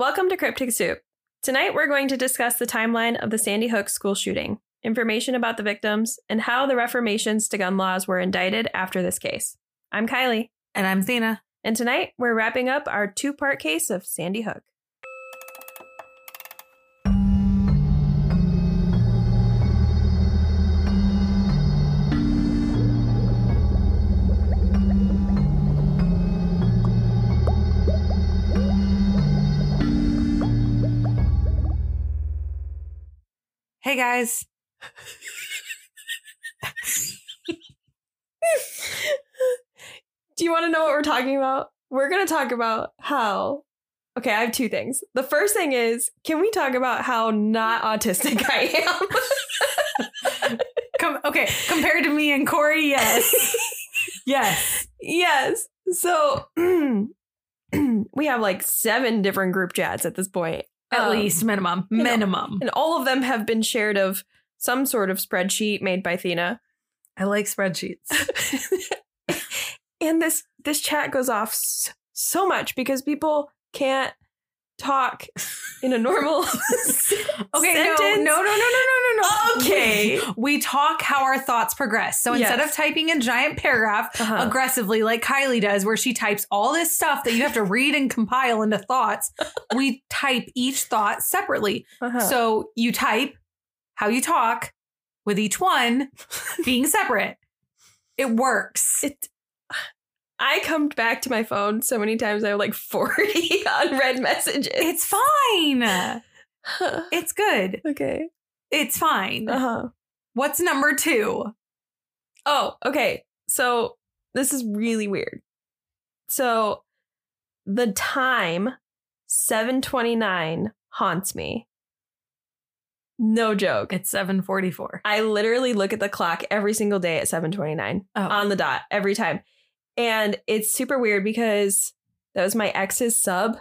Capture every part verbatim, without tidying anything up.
Welcome to Cryptic Soup. Tonight, we're going to discuss the timeline of the Sandy Hook school shooting, information about the victims, and how the reformations to gun laws were indicted after this case. I'm Kylie. And I'm Zena. And tonight, we're wrapping up our two-part case of Sandy Hook. Hey guys. Do you want to know what we're talking about? We're going to talk about how. Okay, I have two things. The first thing is, can we talk about how not autistic I am? Come, okay, compared to me and Corey, yes. Yes. Yes. So we have like seven different group chats at this point. At um, least minimum, minimum. Know. And all of them have been shared of some sort of spreadsheet made by Thena. I like spreadsheets. And this this chat goes off so much because people can't talk in a normal okay, sentence. No, no, no, no, no, no, no. Okay. We talk how our thoughts progress. So instead yes. of typing a giant paragraph uh-huh. aggressively like Kylie does, where she types all this stuff that you have to read and compile into thoughts, we type each thought separately. Uh-huh. So you type how you talk with each one being separate. It works. It I come back to my phone so many times. I have like forty unread messages. It's fine. It's good. Okay. It's fine. Uh-huh. What's number two? Oh, okay. So this is really weird. So the time seven twenty-nine haunts me. No joke. It's seven forty-four. I literally look at the clock every single day at seven twenty-nine oh. on the dot every time. And it's super weird because that was my ex's sub.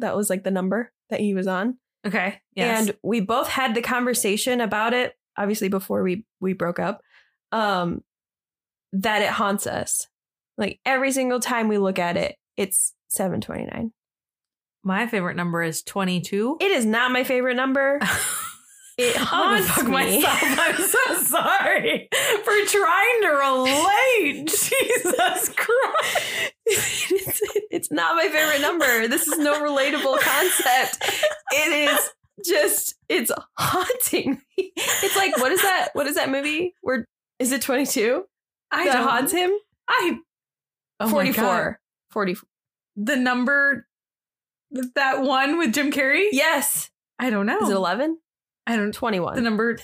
That was like the number that he was on. Okay. Yes. And we both had the conversation about it, obviously before we, we broke up, um, that it haunts us. Like every single time we look at it, it's seven twenty-nine. My favorite number is twenty-two. It is not my favorite number. It haunts oh, fuck me. Myself. I'm so sorry for trying to relate. Jesus Christ. It's, it's not my favorite number. This is no relatable concept. It is just, it's haunting me. It's like, what is that? What is that movie? Where is it twenty-two? I that don't. Haunts him? I. Oh forty-four. forty-four. The number, that one with Jim Carrey? Yes. I don't know. Is it eleven? I don't twenty-one. The number.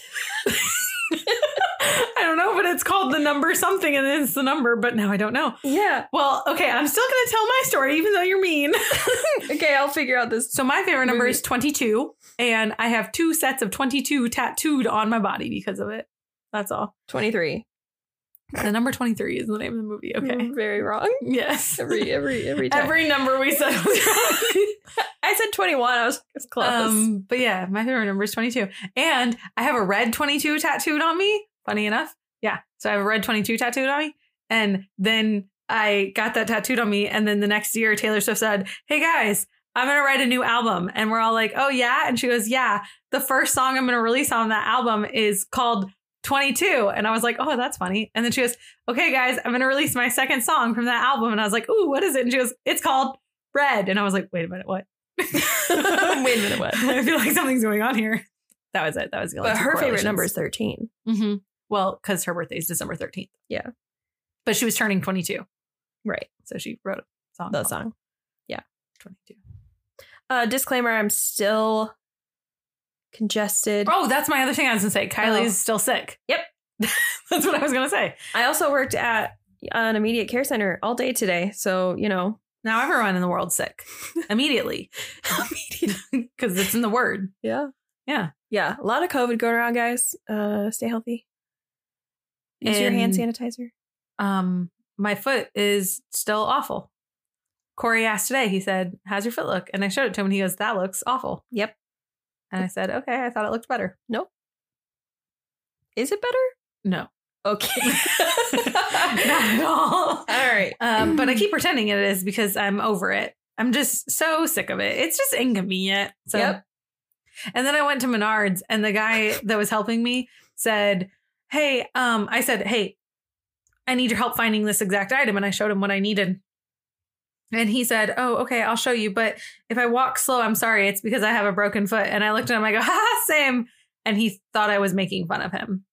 I don't know, but it's called the number something and it's the number. But now I don't know. Yeah. Well, OK, I'm still going to tell my story, even though you're mean. OK, I'll figure out this. So my favorite number movie. Is twenty-two. And I have two sets of twenty-two tattooed on my body because of it. That's all. twenty-three. The number twenty-three is the name of the movie. OK, very wrong. Yes. Every every every time. Every number we said was wrong. I said twenty-one. I was close. Um, but yeah, my favorite number is twenty-two. And I have a red twenty-two tattooed on me. Funny enough. Yeah. So I have a red twenty-two tattooed on me. And then I got that tattooed on me. And then the next year, Taylor Swift said, hey, guys, I'm going to write a new album. And we're all like, oh, yeah. And she goes, yeah, the first song I'm going to release on that album is called twenty-two. And I was like, oh, that's funny. And then she goes, OK, guys, I'm going to release my second song from that album. And I was like, oh, what is it? And she goes, it's called Red. And I was like, wait a minute. What? Wait a minute. What? I feel like something's going on here. That was it. That was the only but her favorite number is thirteen. Mm-hmm. Well, because her birthday is December thirteenth. Yeah. But she was turning twenty-two. Right. So she wrote a song. The song. It. Yeah. twenty-two. Uh, disclaimer. I'm still congested. Oh, that's my other thing I was going to say. Kylie's oh. still sick. Yep. That's what I was going to say. I also worked at an immediate care center all day today. So, you know. Now everyone in the world's sick immediately because it's in the word. Yeah. Yeah. Yeah. A lot of COVID going around, guys. Uh, stay healthy. Use and, your hand sanitizer. Um, my foot is still awful. Corey asked today. He said, how's your foot look? And I showed it to him and he goes, that looks awful. Yep. And I said, okay, I thought it looked better. Nope. Is it better? No. Okay. Not at all. All right. Um, but I keep pretending it is because I'm over it. I'm just so sick of it. It's just inconvenient. So. Yep. And then I went to Menards and the guy that was helping me said, hey, um, I said, hey, I need your help finding this exact item. And I showed him what I needed. And he said, oh, OK, I'll show you. But if I walk slow, I'm sorry. It's because I have a broken foot. And I looked at him, I go, ha, same. And he thought I was making fun of him.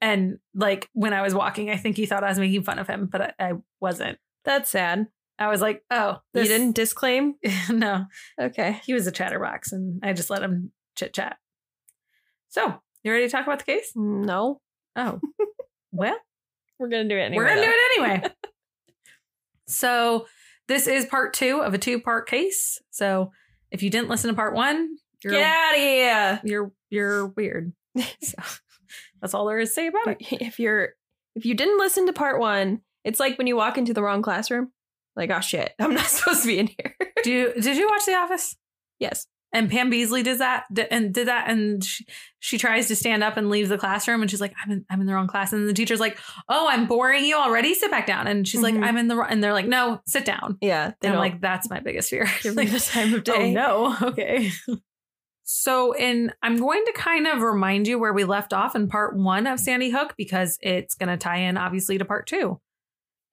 And like when I was walking, I think he thought I was making fun of him, but I, I wasn't. That's sad. I was like, oh, this... you didn't disclaim? No. OK. He was a chatterbox and I just let him chit chat. So you ready to talk about the case? No. Oh, well, we're going to do it anyway. We're going to do it anyway. So this is part two of a two part case. So if you didn't listen to part one, you're, get out of here. You're you're weird. So that's all there is to say about it. If you're if you didn't listen to part one, it's like when you walk into the wrong classroom. Like, oh, shit, I'm not supposed to be in here. Do you, did you watch The Office? Yes. And Pam Beasley does that and did that. And she, she tries to stand up and leave the classroom. And she's like, I'm in, I'm in the wrong class. And the teacher's like, oh, I'm boring you already. Sit back down. And she's mm-hmm. like, I'm in the wrong. And they're like, no, sit down. Yeah. They and I'm like, that's my biggest fear. Give me the time of day. Oh, no. OK. So in I'm going to kind of remind you where we left off in part one of Sandy Hook, because it's going to tie in, obviously, to part two.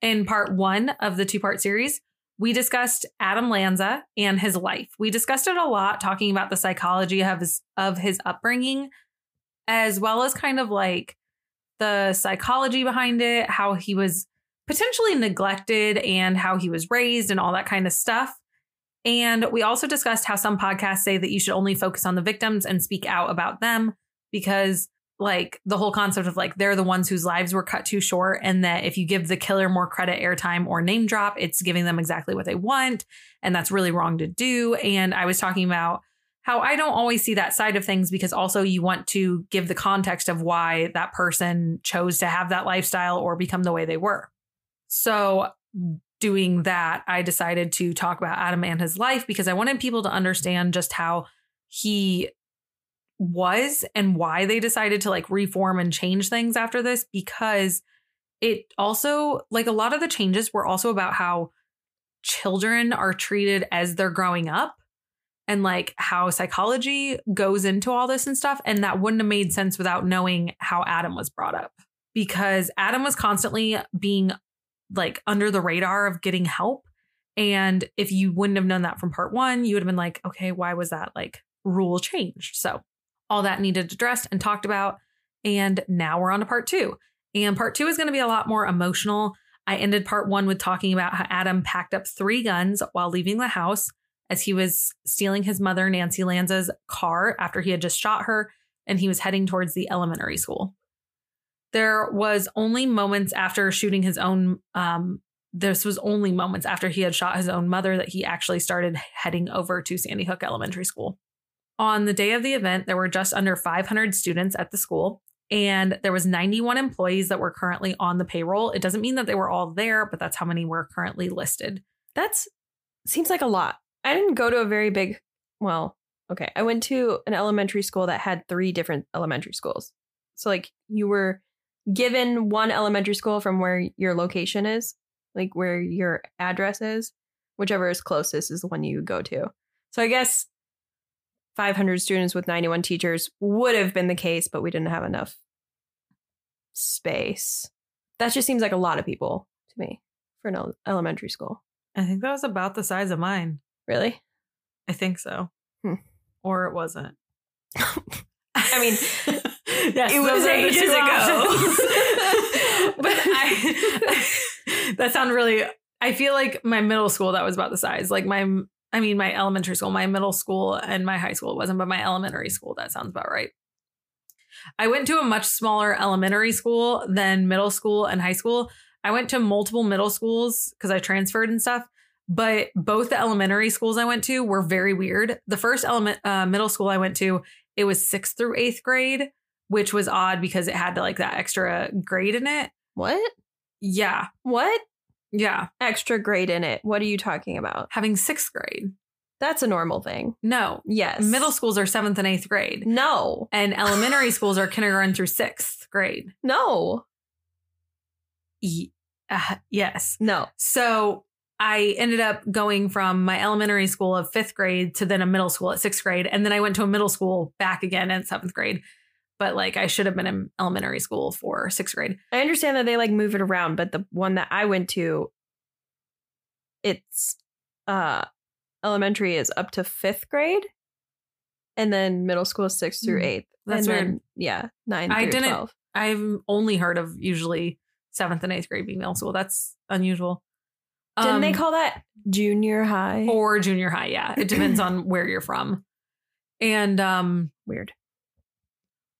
In part one of the two part series, we discussed Adam Lanza and his life. We discussed it a lot, talking about the psychology of his, of his upbringing, as well as kind of like the psychology behind it, how he was potentially neglected and how he was raised and all that kind of stuff. And we also discussed how some podcasts say that you should only focus on the victims and speak out about them, because like the whole concept of like they're the ones whose lives were cut too short, and that if you give the killer more credit, airtime, or name drop, it's giving them exactly what they want. And that's really wrong to do. And I was talking about how I don't always see that side of things, because also you want to give the context of why that person chose to have that lifestyle or become the way they were. So doing that, I decided to talk about Adam and his life, because I wanted people to understand just how he was and why they decided to like reform and change things after this, because it also like a lot of the changes were also about how children are treated as they're growing up and like how psychology goes into all this and stuff. And that wouldn't have made sense without knowing how Adam was brought up, because Adam was constantly being like under the radar of getting help. And if you wouldn't have known that from part one, you would have been like, OK, why was that like rule changed? So all that needed addressed and talked about. And now we're on to part two. And part two is going to be a lot more emotional. I ended part one with talking about how Adam packed up three guns while leaving the house as he was stealing his mother, Nancy Lanza's car, after he had just shot her, and he was heading towards the elementary school. There was only moments after shooting his own. Um, this was only moments after he had shot his own mother that he actually started heading over to Sandy Hook Elementary School. On the day of the event, there were just under five hundred students at the school, and there was ninety-one employees that were currently on the payroll. It doesn't mean that they were all there, but that's how many were currently listed. That's seems like a lot. I didn't go to a very big. Well, OK, I went to an elementary school that had three different elementary schools. So like you were given one elementary school from where your location is, like where your address is, whichever is closest is the one you go to. So I guess five hundred students with ninety-one teachers would have been the case, but we didn't have enough space. That just seems like a lot of people to me for an elementary school. I think that was about the size of mine. Really? I think so. Hmm. Or it wasn't. I mean, yes, it was ages ago. But I, that sounds really, I feel like my middle school, that was about the size. Like my I mean, my elementary school, my middle school and my high school wasn't, but my elementary school, that sounds about right. I went to a much smaller elementary school than middle school and high school. I went to multiple middle schools because I transferred and stuff, but both the elementary schools I went to were very weird. The first element uh, middle school I went to, it was sixth through eighth grade, which was odd because it had like that extra grade in it. What? Yeah. What? Yeah. Extra grade in it. What are you talking about? Having sixth grade. That's a normal thing. No. Yes. Middle schools are seventh and eighth grade. No. And elementary schools are kindergarten through sixth grade. No. E- uh, yes. No. So I ended up going from my elementary school of fifth grade to then a middle school at sixth grade. And then I went to a middle school back again in seventh grade. But like I should have been in elementary school for sixth grade. I understand that they like move it around, but the one that I went to, it's uh, elementary is up to fifth grade, and then middle school is sixth through eighth. That's and weird. Then, yeah, nine. I through didn't. twelve. I've only heard of usually seventh and eighth grade being middle school. That's unusual. Didn't um, they call that junior high or junior high? Yeah, it depends on where you're from. And um, weird.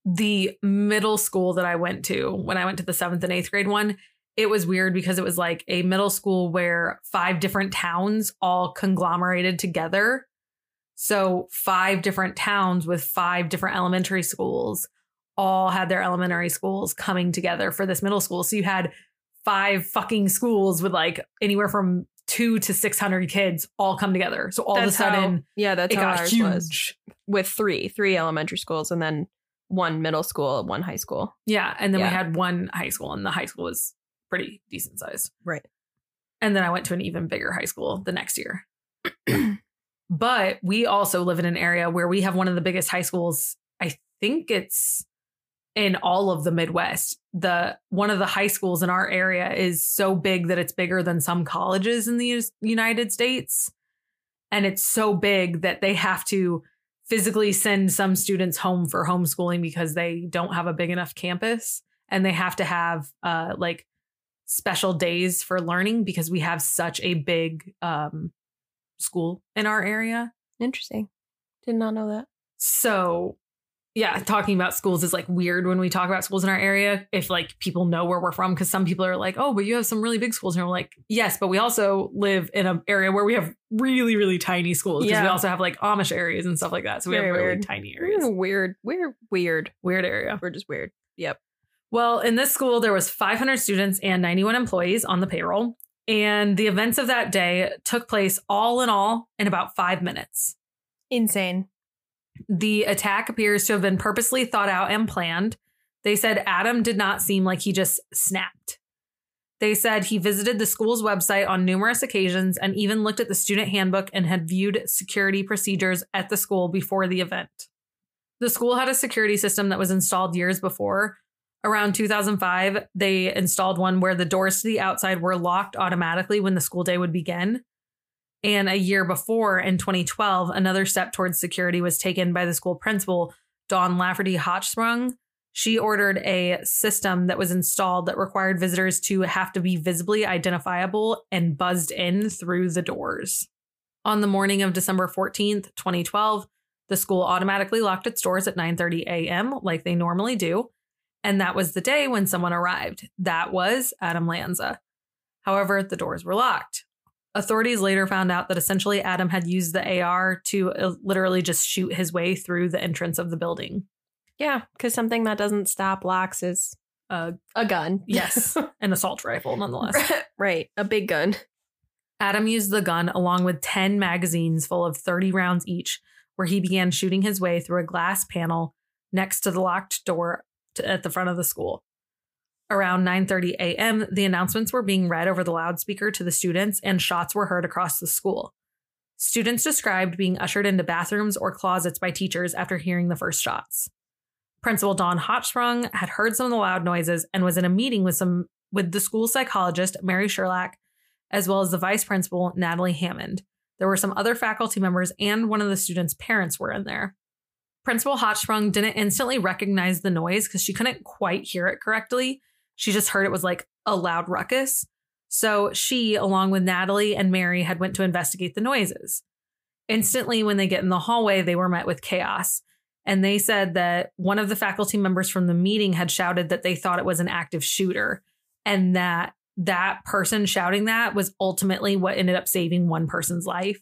The middle school that I went to when I went to the seventh and eighth grade one, it was weird because it was like a middle school where five different towns all conglomerated together. So five different towns with five different elementary schools all had their elementary schools coming together for this middle school. So you had five fucking schools with like anywhere from two to six hundred kids all come together. So all that's of a sudden, how, yeah, that's it how got ours huge was. With three, three elementary schools and then one middle school, one high school. Yeah. And then yeah. we had one high school, and the high school was pretty decent sized. Right. And then I went to an even bigger high school the next year. But we also live in an area where we have one of the biggest high schools. I think it's in all of the Midwest. The one of the high schools in our area is so big that it's bigger than some colleges in the United States. And it's so big that they have to physically send some students home for homeschooling because they don't have a big enough campus, and they have to have uh, like special days for learning because we have such a big um, school in our area. Interesting. Did not know that. So, yeah, talking about schools is like weird when we talk about schools in our area. If like people know where we're from, because some people are like, oh, but you have some really big schools. And we're like, yes, but we also live in an area where we have really, really tiny schools because yeah. we also have like Amish areas and stuff like that. So we Very have really weird. tiny areas. We're weird. We're weird. Weird area. We're just weird. Yep. Well, in this school, there was five hundred students and ninety-one employees on the payroll. And the events of that day took place all in all in about five minutes. Insane. The attack appears to have been purposely thought out and planned. They said Adam did not seem like he just snapped. They said he visited the school's website on numerous occasions and even looked at the student handbook and had viewed security procedures at the school before the event. The school had a security system that was installed years before. Around two thousand five, they installed one where the doors to the outside were locked automatically when the school day would begin. And a year before, in twenty twelve, another step towards security was taken by the school principal, Dawn Lafferty Hochsprung. She ordered a system that was installed that required visitors to have to be visibly identifiable and buzzed in through the doors. On the morning of December fourteenth, twenty twelve, the school automatically locked its doors at nine thirty a.m. like they normally do. And that was the day when someone arrived. That was Adam Lanza. However, the doors were locked. Authorities later found out that essentially Adam had used the A R to uh, literally just shoot his way through the entrance of the building. Yeah, because something that doesn't stop locks is uh, a gun. Yes, an assault rifle, nonetheless. Right, a big gun. Adam used the gun along with ten magazines full of thirty rounds each, where he began shooting his way through a glass panel next to the locked door at the front of the school. Around nine thirty a.m., the announcements were being read over the loudspeaker to the students, and shots were heard across the school. Students described being ushered into bathrooms or closets by teachers after hearing the first shots. Principal Dawn Hochsprung had heard some of the loud noises and was in a meeting with some with the school psychologist, Mary Sherlach, as well as the vice principal, Natalie Hammond. There were some other faculty members, and one of the students' parents were in there. Principal Hochsprung didn't instantly recognize the noise because she couldn't quite hear it correctly. She just heard it was like a loud ruckus. So she, along with Natalie and Mary, had went to investigate the noises. Instantly, when they get in the hallway, they were met with chaos. And they said that one of the faculty members from the meeting had shouted that they thought it was an active shooter, and that that person shouting that was ultimately what ended up saving one person's life.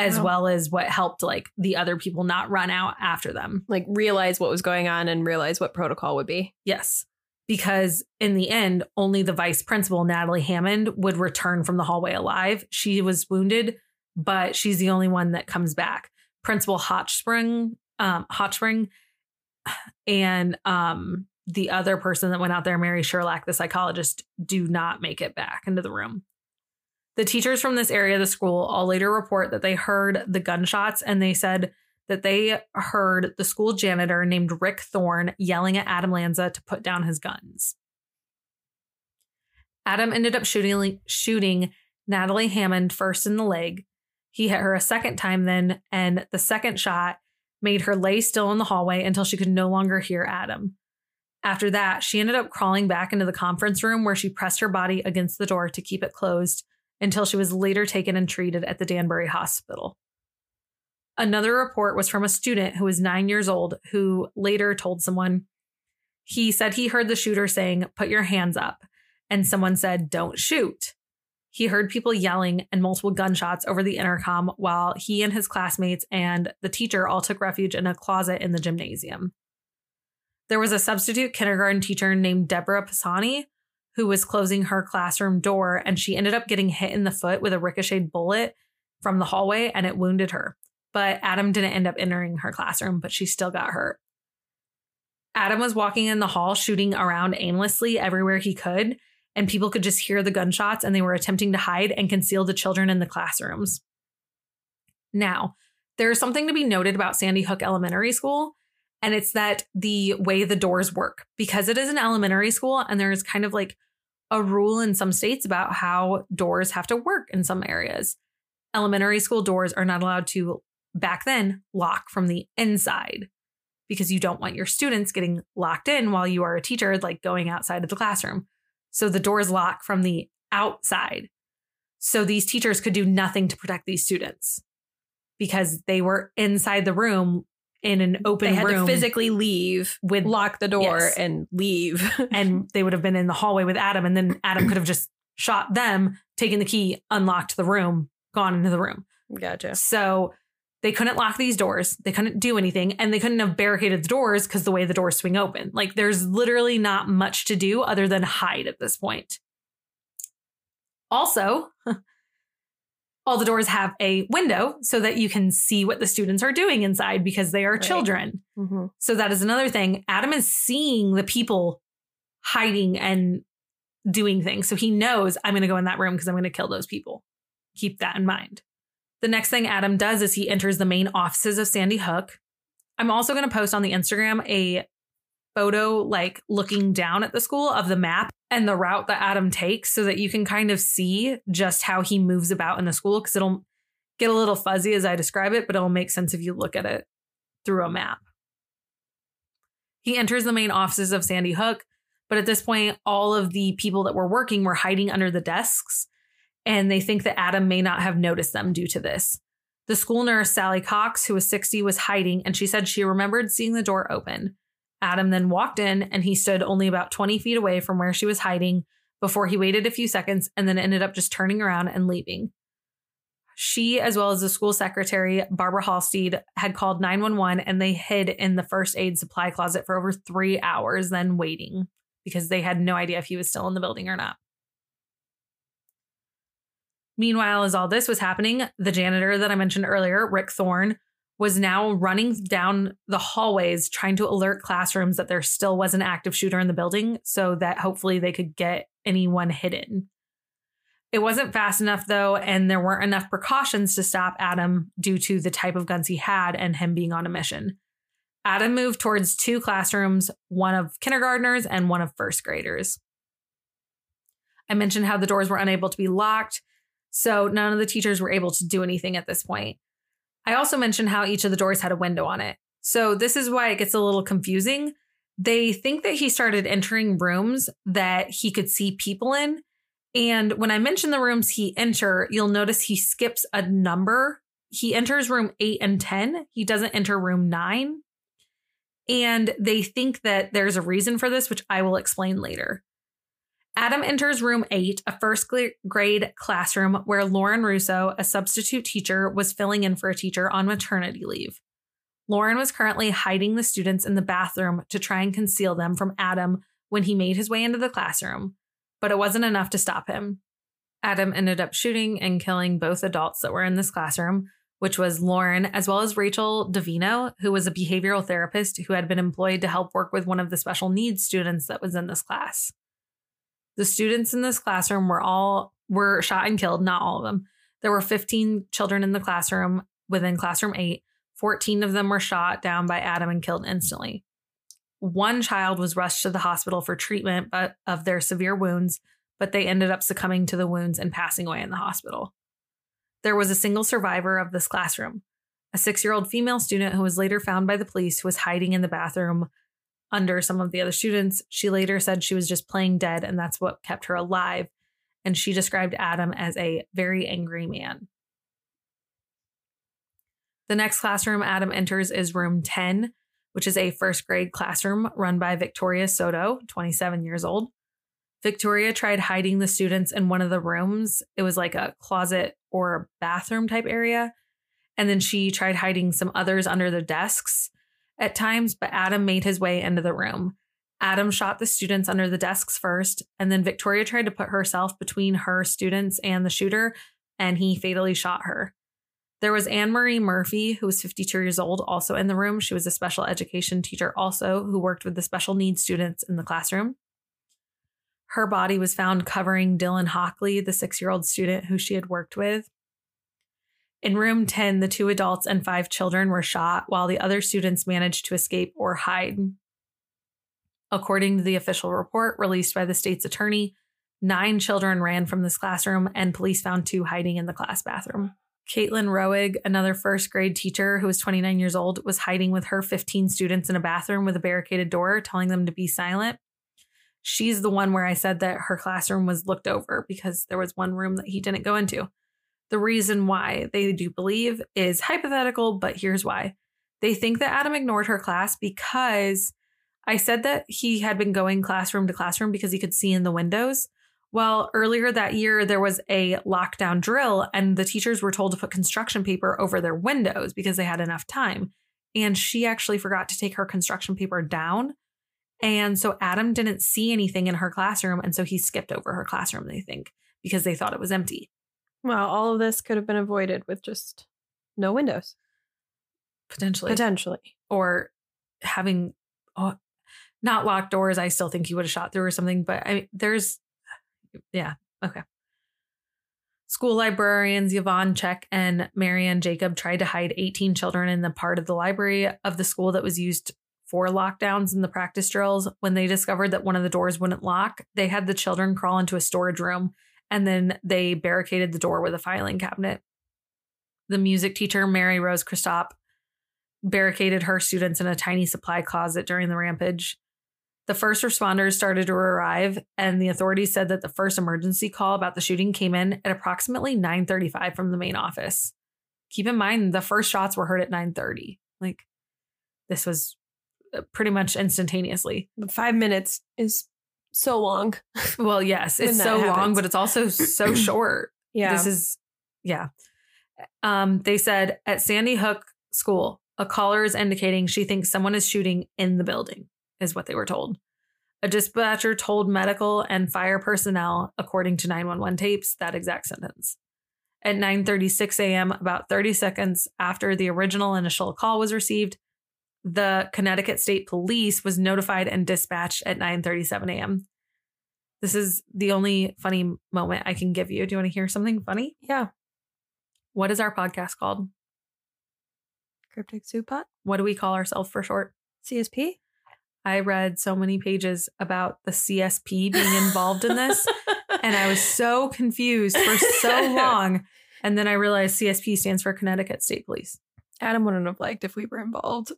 As wow. well as what helped like the other people not run out after them, like realize what was going on and realize what protocol would be. Yes, because in the end, only the vice principal, Natalie Hammond, would return from the hallway alive. She was wounded, but she's the only one that comes back. Principal Hochsprung, um, Hochsprung and um, the other person that went out there, Mary Sherlach, the psychologist, do not make it back into the room. The teachers from this area of the school all later report that they heard the gunshots, and they said that they heard the school janitor named Rick Thorne yelling at Adam Lanza to put down his guns. Adam ended up shooting, shooting Natalie Hammond first in the leg. He hit her a second time then, and the second shot made her lay still in the hallway until she could no longer hear Adam. After that, she ended up crawling back into the conference room, where she pressed her body against the door to keep it closed until she was later taken and treated at the Danbury Hospital. Another report was from a student who was nine years old, who later told someone. He said he heard the shooter saying, "Put your hands up," and someone said, "Don't shoot." He heard people yelling and multiple gunshots over the intercom while he and his classmates and the teacher all took refuge in a closet in the gymnasium. There was a substitute kindergarten teacher named Deborah Pisani who was closing her classroom door, and she ended up getting hit in the foot with a ricocheted bullet from the hallway, and it wounded her. But Adam didn't end up entering her classroom, but she still got hurt. Adam was walking in the hall shooting around aimlessly everywhere he could, and people could just hear the gunshots, and they were attempting to hide and conceal the children in the classrooms. Now, there's something to be noted about Sandy Hook Elementary School, and it's that the way the doors work, because it is an elementary school, and there's kind of like a rule in some states about how doors have to work in some areas. Elementary school doors are not allowed to, back then, lock from the inside, because you don't want your students getting locked in while you are a teacher, like going outside of the classroom. So the doors lock from the outside. So these teachers could do nothing to protect these students because they were inside the room in an open room. They had room to physically leave, with lock the door yes. and leave. And they would have been in the hallway with Adam, and then Adam could have just shot them, taken the key, unlocked the room, gone into the room. Gotcha. So they couldn't lock these doors. They couldn't do anything, and they couldn't have barricaded the doors because the way the doors swing open. Like, there's literally not much to do other than hide at this point. Also, all the doors have a window so that you can see what the students are doing inside, because they are right. children. Mm-hmm. So that is another thing. Adam is seeing the people hiding and doing things. So he knows, I'm going to go in that room because I'm going to kill those people. Keep that in mind. The next thing Adam does is he enters the main offices of Sandy Hook. I'm also going to post on the Instagram a photo, like looking down at the school, of the map and the route that Adam takes, so that you can kind of see just how he moves about in the school, because it'll get a little fuzzy as I describe it, but it'll make sense if you look at it through a map. He enters the main offices of Sandy Hook, but at this point, all of the people that were working were hiding under the desks, and they think that Adam may not have noticed them due to this. The school nurse, Sally Cox, who was sixty, was hiding, and she said she remembered seeing the door open. Adam then walked in, and he stood only about twenty feet away from where she was hiding before he waited a few seconds and then ended up just turning around and leaving. She, as well as the school secretary, Barbara Halstead, had called nine one one, and they hid in the first aid supply closet for over three hours then waiting, because they had no idea if he was still in the building or not. Meanwhile, as all this was happening, the janitor that I mentioned earlier, Rick Thorne, was now running down the hallways trying to alert classrooms that there still was an active shooter in the building, so that hopefully they could get anyone hidden. It wasn't fast enough, though, and there weren't enough precautions to stop Adam due to the type of guns he had and him being on a mission. Adam moved towards two classrooms, one of kindergartners and one of first graders. I mentioned how the doors were unable to be locked, so none of the teachers were able to do anything at this point. I also mentioned how each of the doors had a window on it. So this is why it gets a little confusing. They think that he started entering rooms that he could see people in. And when I mention the rooms he enter, you'll notice he skips a number. He enters room eight and ten. He doesn't enter room nine. And they think that there's a reason for this, which I will explain later. Adam enters room eight, a first grade classroom where Lauren Rousseau, a substitute teacher, was filling in for a teacher on maternity leave. Lauren was currently hiding the students in the bathroom to try and conceal them from Adam when he made his way into the classroom, but it wasn't enough to stop him. Adam ended up shooting and killing both adults that were in this classroom, which was Lauren, as well as Rachel Davino, who was a behavioral therapist who had been employed to help work with one of the special needs students that was in this class. The students in this classroom were all were shot and killed. Not all of them. There were fifteen children in the classroom within classroom eight. fourteen of them were shot down by Adam and killed instantly. One child was rushed to the hospital for treatment but of their severe wounds, but they ended up succumbing to the wounds and passing away in the hospital. There was a single survivor of this classroom, a six-year-old female student who was later found by the police who was hiding in the bathroom under some of the other students. She later said she was just playing dead, and that's what kept her alive. And she described Adam as a very angry man. The next classroom Adam enters is room ten, which is a first grade classroom run by Victoria Soto, twenty-seven years old. Victoria tried hiding the students in one of the rooms. It was like a closet or bathroom type area. And then she tried hiding some others under the desks at times, but Adam made his way into the room. Adam shot the students under the desks first, and then Victoria tried to put herself between her students and the shooter, and he fatally shot her. There was Anne Marie Murphy, who was fifty-two years old, also in the room. She was a special education teacher also who worked with the special needs students in the classroom. Her body was found covering Dylan Hockley, the six-year-old student who she had worked with. In room ten, the two adults and five children were shot while the other students managed to escape or hide. According to the official report released by the state's attorney, nine children ran from this classroom and police found two hiding in the class bathroom. Caitlin Roig, another first grade teacher who was twenty-nine years old, was hiding with her fifteen students in a bathroom with a barricaded door, telling them to be silent. She's the one where I said that her classroom was looked over because there was one room that he didn't go into. The reason why they do believe is hypothetical, but here's why. They think that Adam ignored her class because I said that he had been going classroom to classroom because he could see in the windows. Well, earlier that year, there was a lockdown drill and the teachers were told to put construction paper over their windows because they had enough time. And she actually forgot to take her construction paper down. And so Adam didn't see anything in her classroom. And so he skipped over her classroom, they think, because they thought it was empty. Well, all of this could have been avoided with just no windows. Potentially. Potentially. Or having oh, not locked doors. I still think he would have shot through or something. But I mean, there's. Yeah. Okay. School librarians Yvonne Check and Marianne Jacob tried to hide eighteen children in the part of the library of the school that was used for lockdowns and the practice drills. When they discovered that one of the doors wouldn't lock, they had the children crawl into a storage room and then they barricaded the door with a filing cabinet. The music teacher, Mary Rose Christop, barricaded her students in a tiny supply closet during the rampage. The first responders started to arrive, and the authorities said that the first emergency call about the shooting came in at approximately nine thirty-five from the main office. Keep in mind, the first shots were heard at nine thirty. Like, this was pretty much instantaneously. Five minutes is so long. Well, yes, it's so happens. long, but it's also so short. Yeah. This is, yeah. Um, they said at Sandy Hook School, a caller is indicating she thinks someone is shooting in the building. Is what they were told. A dispatcher told medical and fire personnel, according to nine one one tapes, that exact sentence. At nine thirty-six a.m., about thirty seconds after the original initial call was received, the Connecticut State Police was notified and dispatched at nine thirty-seven a.m. This is the only funny moment I can give you. Do you want to hear something funny? Yeah. What is our podcast called? Cryptic Soup. What do we call ourselves for short? C S P? I read so many pages about the C S P being involved in this, and I was so confused for so long. And then I realized C S P stands for Connecticut State Police. Adam wouldn't have liked if we were involved.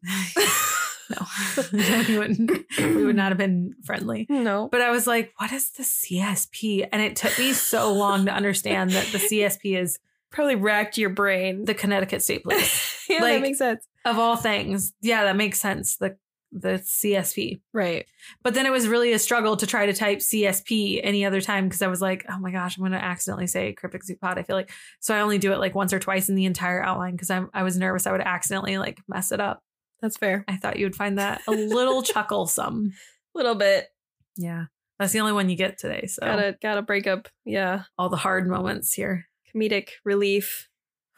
No, we wouldn't. We would not have been friendly. No. But I was like, what is the C S P? And it took me so long to understand that the C S P is... Probably racked your brain. The Connecticut State Police. Yeah, like, that makes sense. Of all things. Yeah, that makes sense. The The C S P. Right. But then it was really a struggle to try to type C S P any other time because I was like, oh my gosh, I'm going to accidentally say Cryptic Soup Pod. I feel like so I only do it like once or twice in the entire outline because I'm I was nervous I would accidentally like mess it up. That's fair. I thought you would find that a little chucklesome. A little bit. Yeah. That's the only one you get today. So gotta gotta break up. Yeah. All the hard moments here. Comedic relief.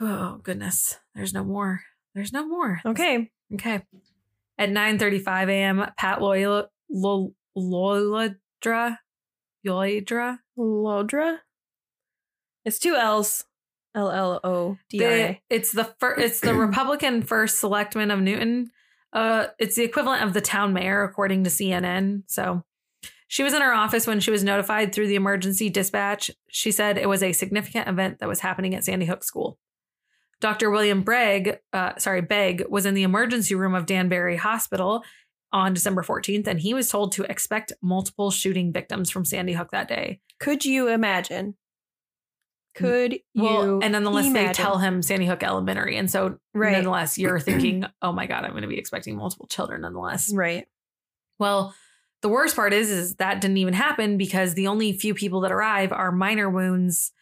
Oh, goodness. There's no more. There's no more. Okay. Okay. At nine thirty-five a.m., Pat Loladra, Lodra. Lodra? It's two L's. L L O D R A. The, it's the fir- It's the Republican first selectman of Newton. Uh, it's the equivalent of the town mayor, according to C N N. So she was in her office when she was notified through the emergency dispatch. She said it was a significant event that was happening at Sandy Hook School. Doctor William Bragg, uh, sorry, Begg, was in the emergency room of Danbury Hospital on December fourteenth, and he was told to expect multiple shooting victims from Sandy Hook that day. Could you imagine? Could you well, and nonetheless, imagine? They tell him Sandy Hook Elementary. And so right. nonetheless, you're thinking, oh, my God, I'm going to be expecting multiple children nonetheless. Right. Well, the worst part is, is that didn't even happen because the only few people that arrive are minor wounds,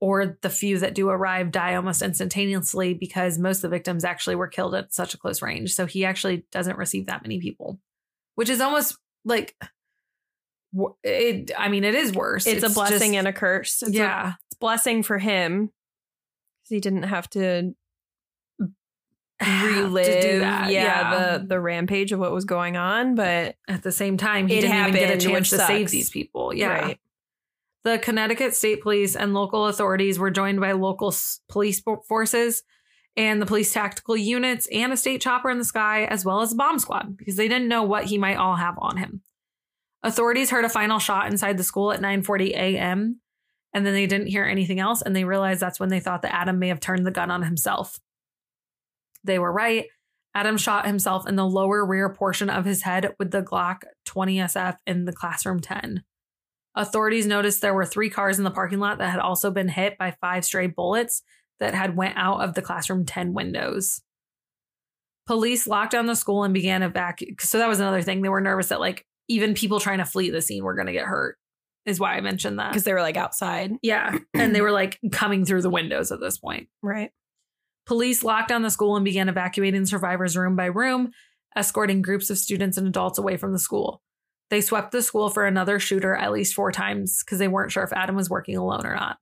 or the few that do arrive die almost instantaneously because most of the victims actually were killed at such a close range. So he actually doesn't receive that many people, which is almost like it. I mean, it is worse. It's, it's a blessing just, and a curse. It's yeah. A, blessing for him because he didn't have to relive to do that. Yeah, yeah the the rampage of what was going on, but at the same time he didn't happened. even get a chance to save these people. Yeah right. The Connecticut State Police and local authorities were joined by local police forces and the police tactical units and a state chopper in the sky, as well as a bomb squad, because they didn't know what he might all have on him. Authorities heard a final shot inside the school at nine forty a.m. and then they didn't hear anything else, and they realized that's when they thought that Adam may have turned the gun on himself. They were right. Adam shot himself in the lower rear portion of his head with the Glock twenty S F in the classroom ten. Authorities noticed there were three cars in the parking lot that had also been hit by five stray bullets that had went out of the classroom ten windows. Police locked down the school and began evacuating. So that was another thing. They were nervous that, like, even people trying to flee the scene were going to get hurt. Is why I mentioned that. Because they were like outside. Yeah. And they were like coming through the windows at this point. Right. Police locked down the school and began evacuating survivors room by room, escorting groups of students and adults away from the school. They swept the school for another shooter at least four times because they weren't sure if Adam was working alone or not.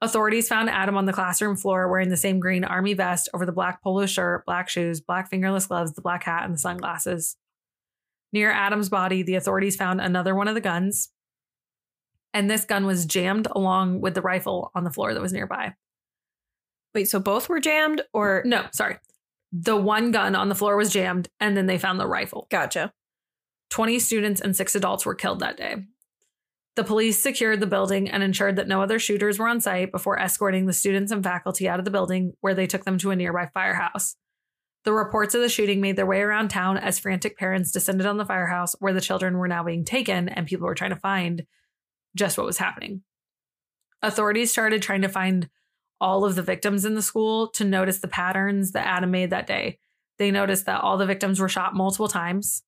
Authorities found Adam on the classroom floor wearing the same green army vest over the black polo shirt, black shoes, black fingerless gloves, the black hat, and the sunglasses. Near Adam's body, the authorities found another one of the guns. And this gun was jammed along with the rifle on the floor that was nearby. Wait, so both were jammed or? No, sorry. The one gun on the floor was jammed and then they found the rifle. Gotcha. twenty students and six adults were killed that day. The police secured the building and ensured that no other shooters were on site before escorting the students and faculty out of the building, where they took them to a nearby firehouse. The reports of the shooting made their way around town as frantic parents descended on the firehouse, where the children were now being taken and people were trying to find just what was happening. Authorities started trying to find all of the victims in the school to notice the patterns that Adam made that day. They noticed that all the victims were shot multiple times.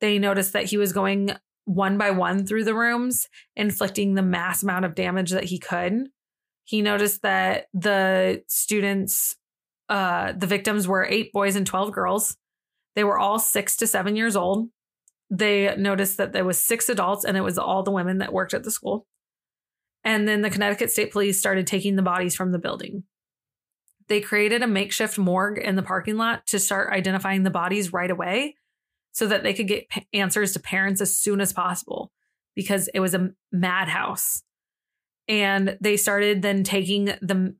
They noticed that he was going one by one through the rooms, inflicting the mass amount of damage that he could. He noticed that the students, uh, the victims were eight boys and twelve girls. They were all six to seven years old. They noticed that there was six adults and it was all the women that worked at the school. And then the Connecticut State Police started taking the bodies from the building. They created a makeshift morgue in the parking lot to start identifying the bodies right away so that they could get p- answers to parents as soon as possible, because it was a madhouse. And they started then taking the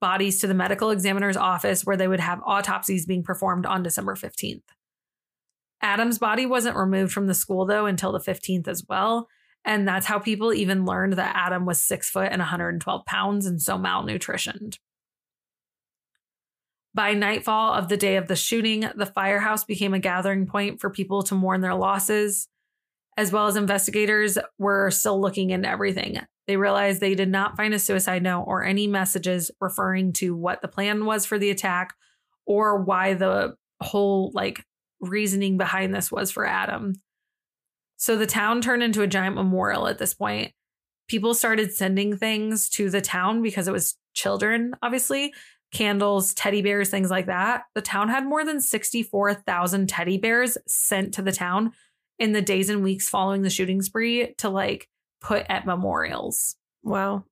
bodies to the medical examiner's office, where they would have autopsies being performed on December fifteenth. Adam's body wasn't removed from the school, though, until the fifteenth as well. And that's how people even learned that Adam was six foot and one hundred twelve pounds and so malnutritioned. By nightfall of the day of the shooting, the firehouse became a gathering point for people to mourn their losses, as well as investigators were still looking into everything. They realized they did not find a suicide note or any messages referring to what the plan was for the attack or why the whole, like, reasoning behind this was for Adam. So the town turned into a giant memorial at this point. People started sending things to the town because it was children, obviously. Candles, teddy bears, things like that. The town had more than sixty-four thousand teddy bears sent to the town in the days and weeks following the shooting spree to, like, put at memorials. Wow.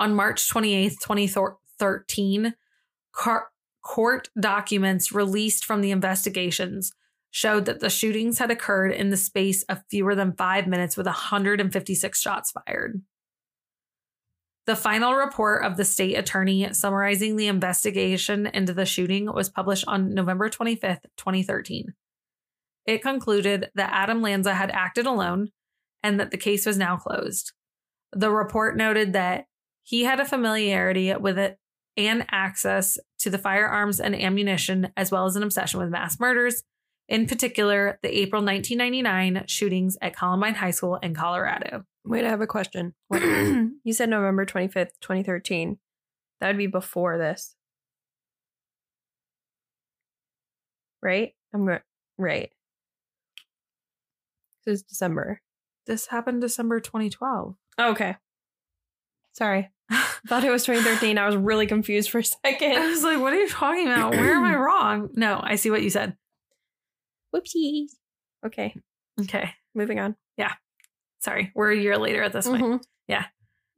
On March twenty-eighth, twenty thirteen, Car- court documents released from the investigations showed that the shootings had occurred in the space of fewer than five minutes with one hundred fifty-six shots fired. The final report of the state attorney summarizing the investigation into the shooting was published on November twenty-fifth, twenty thirteen. It concluded that Adam Lanza had acted alone and that the case was now closed. The report noted that he had a familiarity with it and access to the firearms and ammunition, as well as an obsession with mass murders, in particular, the April nineteen ninety-nine shootings at Columbine High School in Colorado. Wait, I have a question. What, you said November twenty-fifth, twenty thirteen. That would be before this. Right? I'm re- right. This is December. This happened December twenty twelve. Oh, okay. Sorry. Thought it was twenty thirteen. I was really confused for a second. I was like, what are you talking about? Where am I wrong? No, I see what you said. Whoopsie. Okay. Okay. Moving on. Yeah. Sorry. We're a year later at this point. Mm-hmm. Yeah.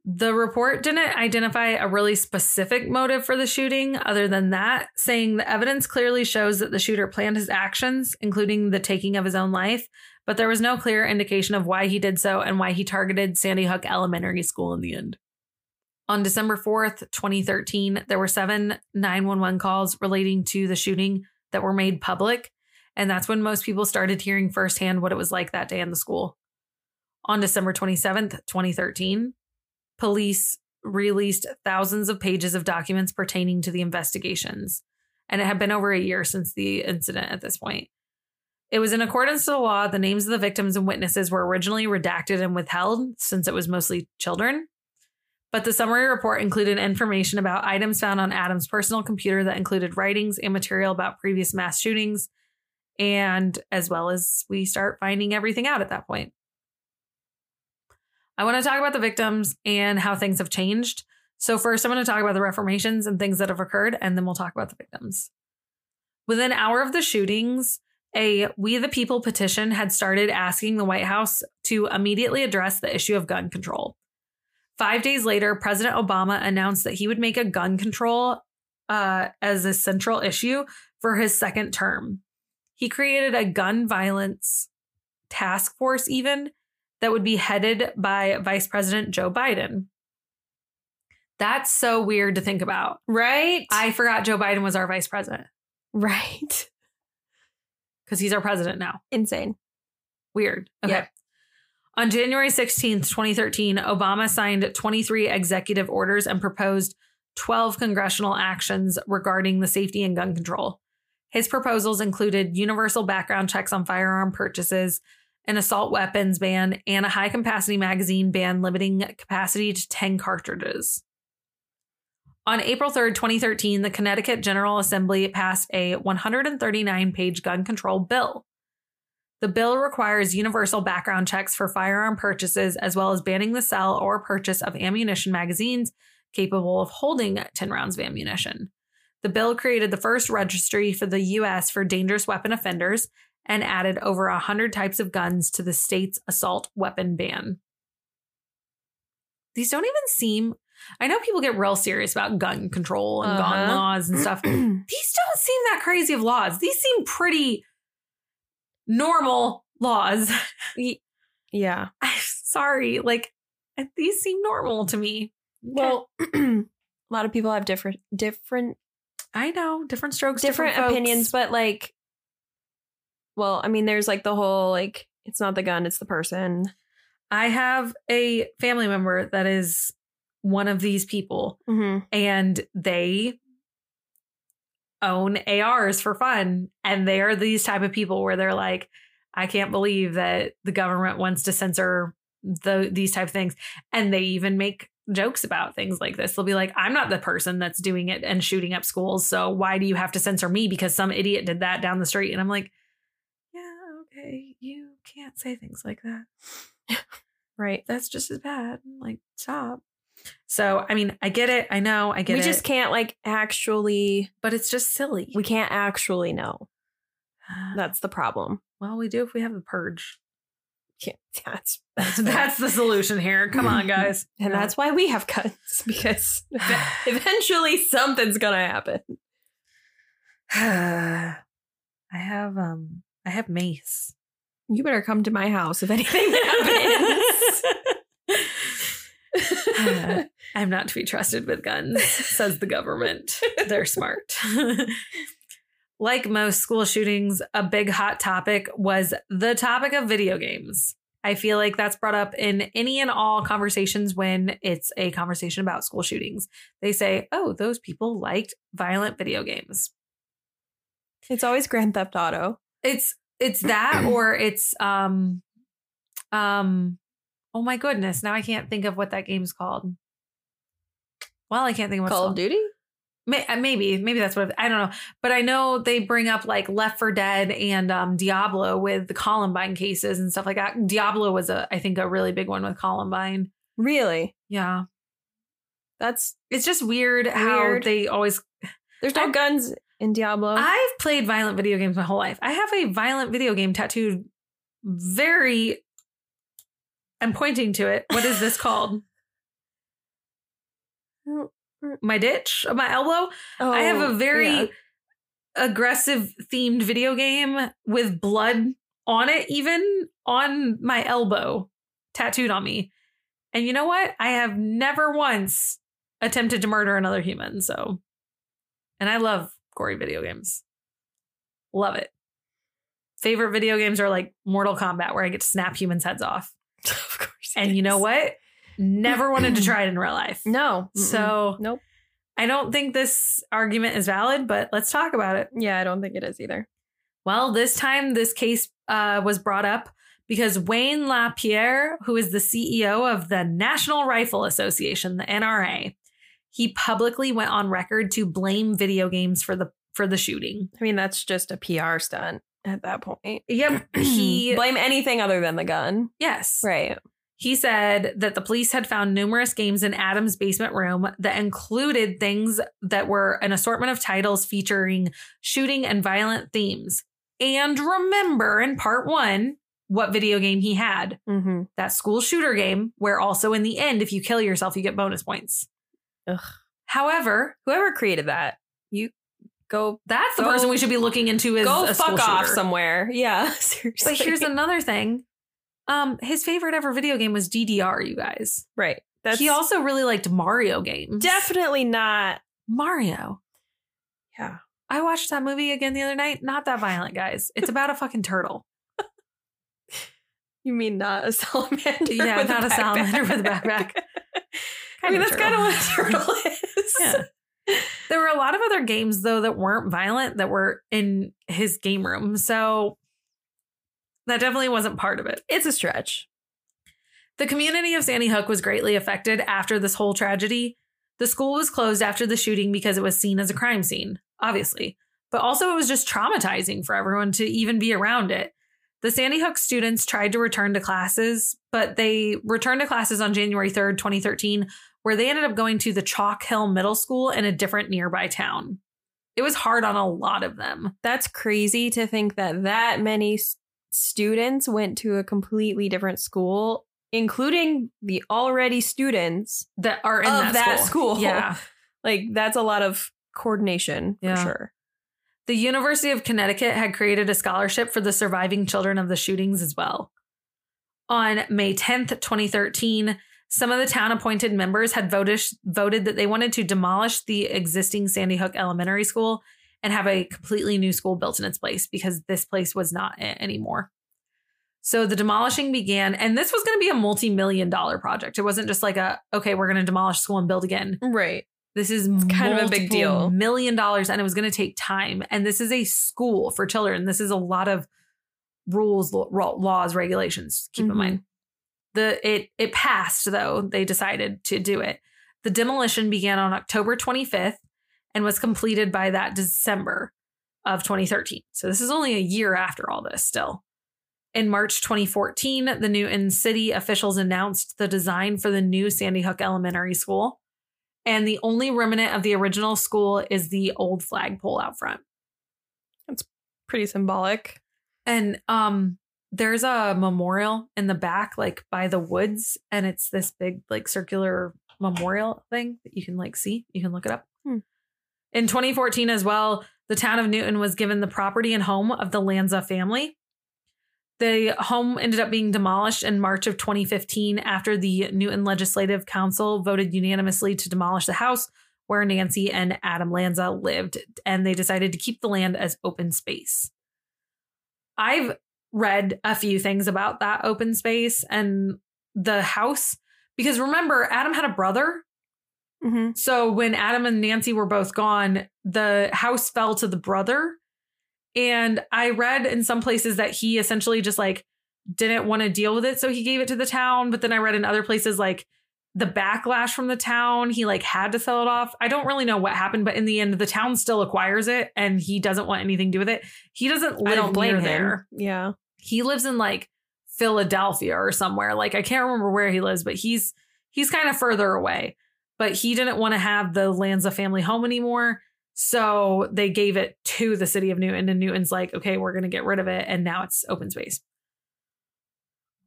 The report didn't identify a really specific motive for the shooting other than that, saying the evidence clearly shows that the shooter planned his actions, including the taking of his own life, but there was no clear indication of why he did so and why he targeted Sandy Hook Elementary School in the end. On December fourth, twenty thirteen, there were seven nine one one calls relating to the shooting that were made public, and that's when most people started hearing firsthand what it was like that day in the school. On December twenty-seventh, twenty thirteen, police released thousands of pages of documents pertaining to the investigations, and it had been over a year since the incident at this point. It was in accordance to the law. The names of the victims and witnesses were originally redacted and withheld since it was mostly children, but the summary report included information about items found on Adam's personal computer that included writings and material about previous mass shootings, and as well as we start finding everything out at that point. I want to talk about the victims and how things have changed. So first, I'm going to talk about the reformations and things that have occurred, and then we'll talk about the victims. Within an hour of the shootings, a We the People petition had started asking the White House to immediately address the issue of gun control. Five days later, President Obama announced that he would make a gun control uh, as a central issue for his second term. He created a gun violence task force even that would be headed by Vice President Joe Biden. That's so weird to think about. Right? I forgot Joe Biden was our vice president. Right. Because he's our president now. Insane. Weird. Okay. Yep. On January sixteenth, twenty thirteen, Obama signed twenty-three executive orders and proposed twelve congressional actions regarding the safety and gun control. His proposals included universal background checks on firearm purchases, an assault weapons ban, and a high-capacity magazine ban limiting capacity to ten cartridges. On April third, twenty thirteen, the Connecticut General Assembly passed a one hundred thirty-nine page gun control bill. The bill requires universal background checks for firearm purchases, as well as banning the sale or purchase of ammunition magazines capable of holding ten rounds of ammunition. The bill created the first registry for the U S for dangerous weapon offenders and added over one hundred types of guns to the state's assault weapon ban. These don't even seem... I know people get real serious about gun control and uh-huh. gun laws and stuff. These don't seem that crazy of laws. These seem pretty normal laws. Yeah. I'm sorry. Like, these seem normal to me. Well, a lot of people have different... different. I know. Different strokes, different, different opinions, but like... Well, I mean, there's like the whole, like, it's not the gun, it's the person. I have a family member that is one of these people, mm-hmm. and they own A Rs for fun. And they are these type of people where they're like, I can't believe that the government wants to censor the, these type of things. And they even make jokes about things like this. They'll be like, I'm not the person that's doing it and shooting up schools, so why do you have to censor me because some idiot did that down the street? And I'm like, you can't say things like that. Right. That's just as bad. Like, stop. So, I mean, I get it. I know. I get it. We just can't, like, actually. But it's just silly. We can't actually know. That's the problem. Well, we do if we have the purge. Yeah, that's that's, that's the solution here. Come on, guys. And that's why we have guns, because eventually something's going to happen. I have, um. I have mace. You better come to my house if anything happens. uh, I'm not to be trusted with guns, says the government. They're smart. Like most school shootings, a big hot topic was the topic of video games. I feel like that's brought up in any and all conversations when it's a conversation about school shootings. They say, oh, those people liked violent video games. It's always Grand Theft Auto. It's it's that or it's um um oh, my goodness. Now I can't think of what that game's called. Well, I can't think of what's Call of Duty. Maybe maybe that's what I don't know. But I know they bring up like Left four Dead and um, Diablo with the Columbine cases and stuff like that. Diablo was, a I think, a really big one with Columbine. Really? Yeah. That's it's just weird, weird. How they always. There's no I've, guns in Diablo. I've played violent video games my whole life. I have a violent video game tattooed. Very. I'm pointing to it. What is this called? My ditch, my elbow. Oh, I have a very yeah. aggressive themed video game with blood on it, even on my elbow, tattooed on me. And you know what? I have never once attempted to murder another human. So, and I love gory video games. Love it. Favorite video games are like Mortal Kombat, where I get to snap humans' heads off. Of course. And you know what? Never wanted to try it in real life. No. So nope. I don't think this argument is valid, but let's talk about it. Yeah, I don't think it is either. Well, this time this case uh, was brought up because Wayne LaPierre, who is the C E O of the National Rifle Association, the N R A, he publicly went on record to blame video games for the for the shooting. I mean, that's just a P R stunt at that point. Yep. He blame anything other than the gun. Yes. Right. He said that the police had found numerous games in Adam's basement room that included things that were an assortment of titles featuring shooting and violent themes. And remember in part one, what video game he had, mm-hmm. that school shooter game, where also in the end, if you kill yourself, you get bonus points. Ugh. However, whoever created that, you go. That's the go, person we should be looking into is go a fuck off shooter. Somewhere. Yeah, seriously. But here's another thing. Um, his favorite ever video game was D D R, you guys. Right. That's he also really liked Mario games. Definitely not Mario. Yeah. I watched that movie again the other night. Not that violent, guys. It's about a fucking turtle. You mean not a salamander? Yeah, with not a, a salamander with a backpack. I mean, that's kind of what a turtle is. Yeah. There were a lot of other games, though, that weren't violent that were in his game room. So. That definitely wasn't part of it. It's a stretch. The community of Sandy Hook was greatly affected after this whole tragedy. The school was closed after the shooting because it was seen as a crime scene, obviously. But also it was just traumatizing for everyone to even be around it. The Sandy Hook students tried to return to classes, but they returned to classes on January third, twenty thirteen, where they ended up going to the Chalk Hill Middle School in a different nearby town. It was hard on a lot of them. That's crazy to think that that many students. Students went to a completely different school, including the already students that are in that, that school. school. Yeah. Like that's a lot of coordination yeah. for sure. The University of Connecticut had created a scholarship for the surviving children of the shootings as well. On May tenth, twenty thirteen, some of the town appointed members had voted voted that they wanted to demolish the existing Sandy Hook Elementary School and have a completely new school built in its place because this place was not it anymore. So the demolishing began, and this was going to be a multi-million dollar project. It wasn't just like a, okay, we're going to demolish school and build again. Right. This is kind of a big deal. Million dollars, and it was going to take time. And this is a school for children. This is a lot of rules, laws, regulations. Keep mm-hmm. in mind. The it it passed though. They decided to do it. The demolition began on October twenty-fifth. And was completed by that December of twenty thirteen. So this is only a year after all this still. In March twenty fourteen, the Newtown city officials announced the design for the new Sandy Hook Elementary School. And the only remnant of the original school is the old flagpole out front. That's pretty symbolic. And um, there's a memorial in the back, like by the woods. And it's this big, like circular memorial thing that you can like see. You can look it up. Hmm. In twenty fourteen as well, the town of Newtown was given the property and home of the Lanza family. The home ended up being demolished in March of twenty fifteen after the Newton Legislative Council voted unanimously to demolish the house where Nancy and Adam Lanza lived, and they decided to keep the land as open space. I've read a few things about that open space and the house, because remember, Adam had a brother. Mm-hmm. So when Adam and Nancy were both gone, the house fell to the brother. And I read in some places that he essentially just like didn't want to deal with it, so he gave it to the town. But then I read in other places like the backlash from the town, he like had to sell it off. I don't really know what happened, but in the end, the town still acquires it and he doesn't want anything to do with it. He doesn't live I don't blame near him. There. Yeah. He lives in like Philadelphia or somewhere. Like I can't remember where he lives, but he's he's kind of further away. But he didn't want to have the Lanza family home anymore. So they gave it to the city of Newton, and Newton's like, OK, we're going to get rid of it. And now it's open space.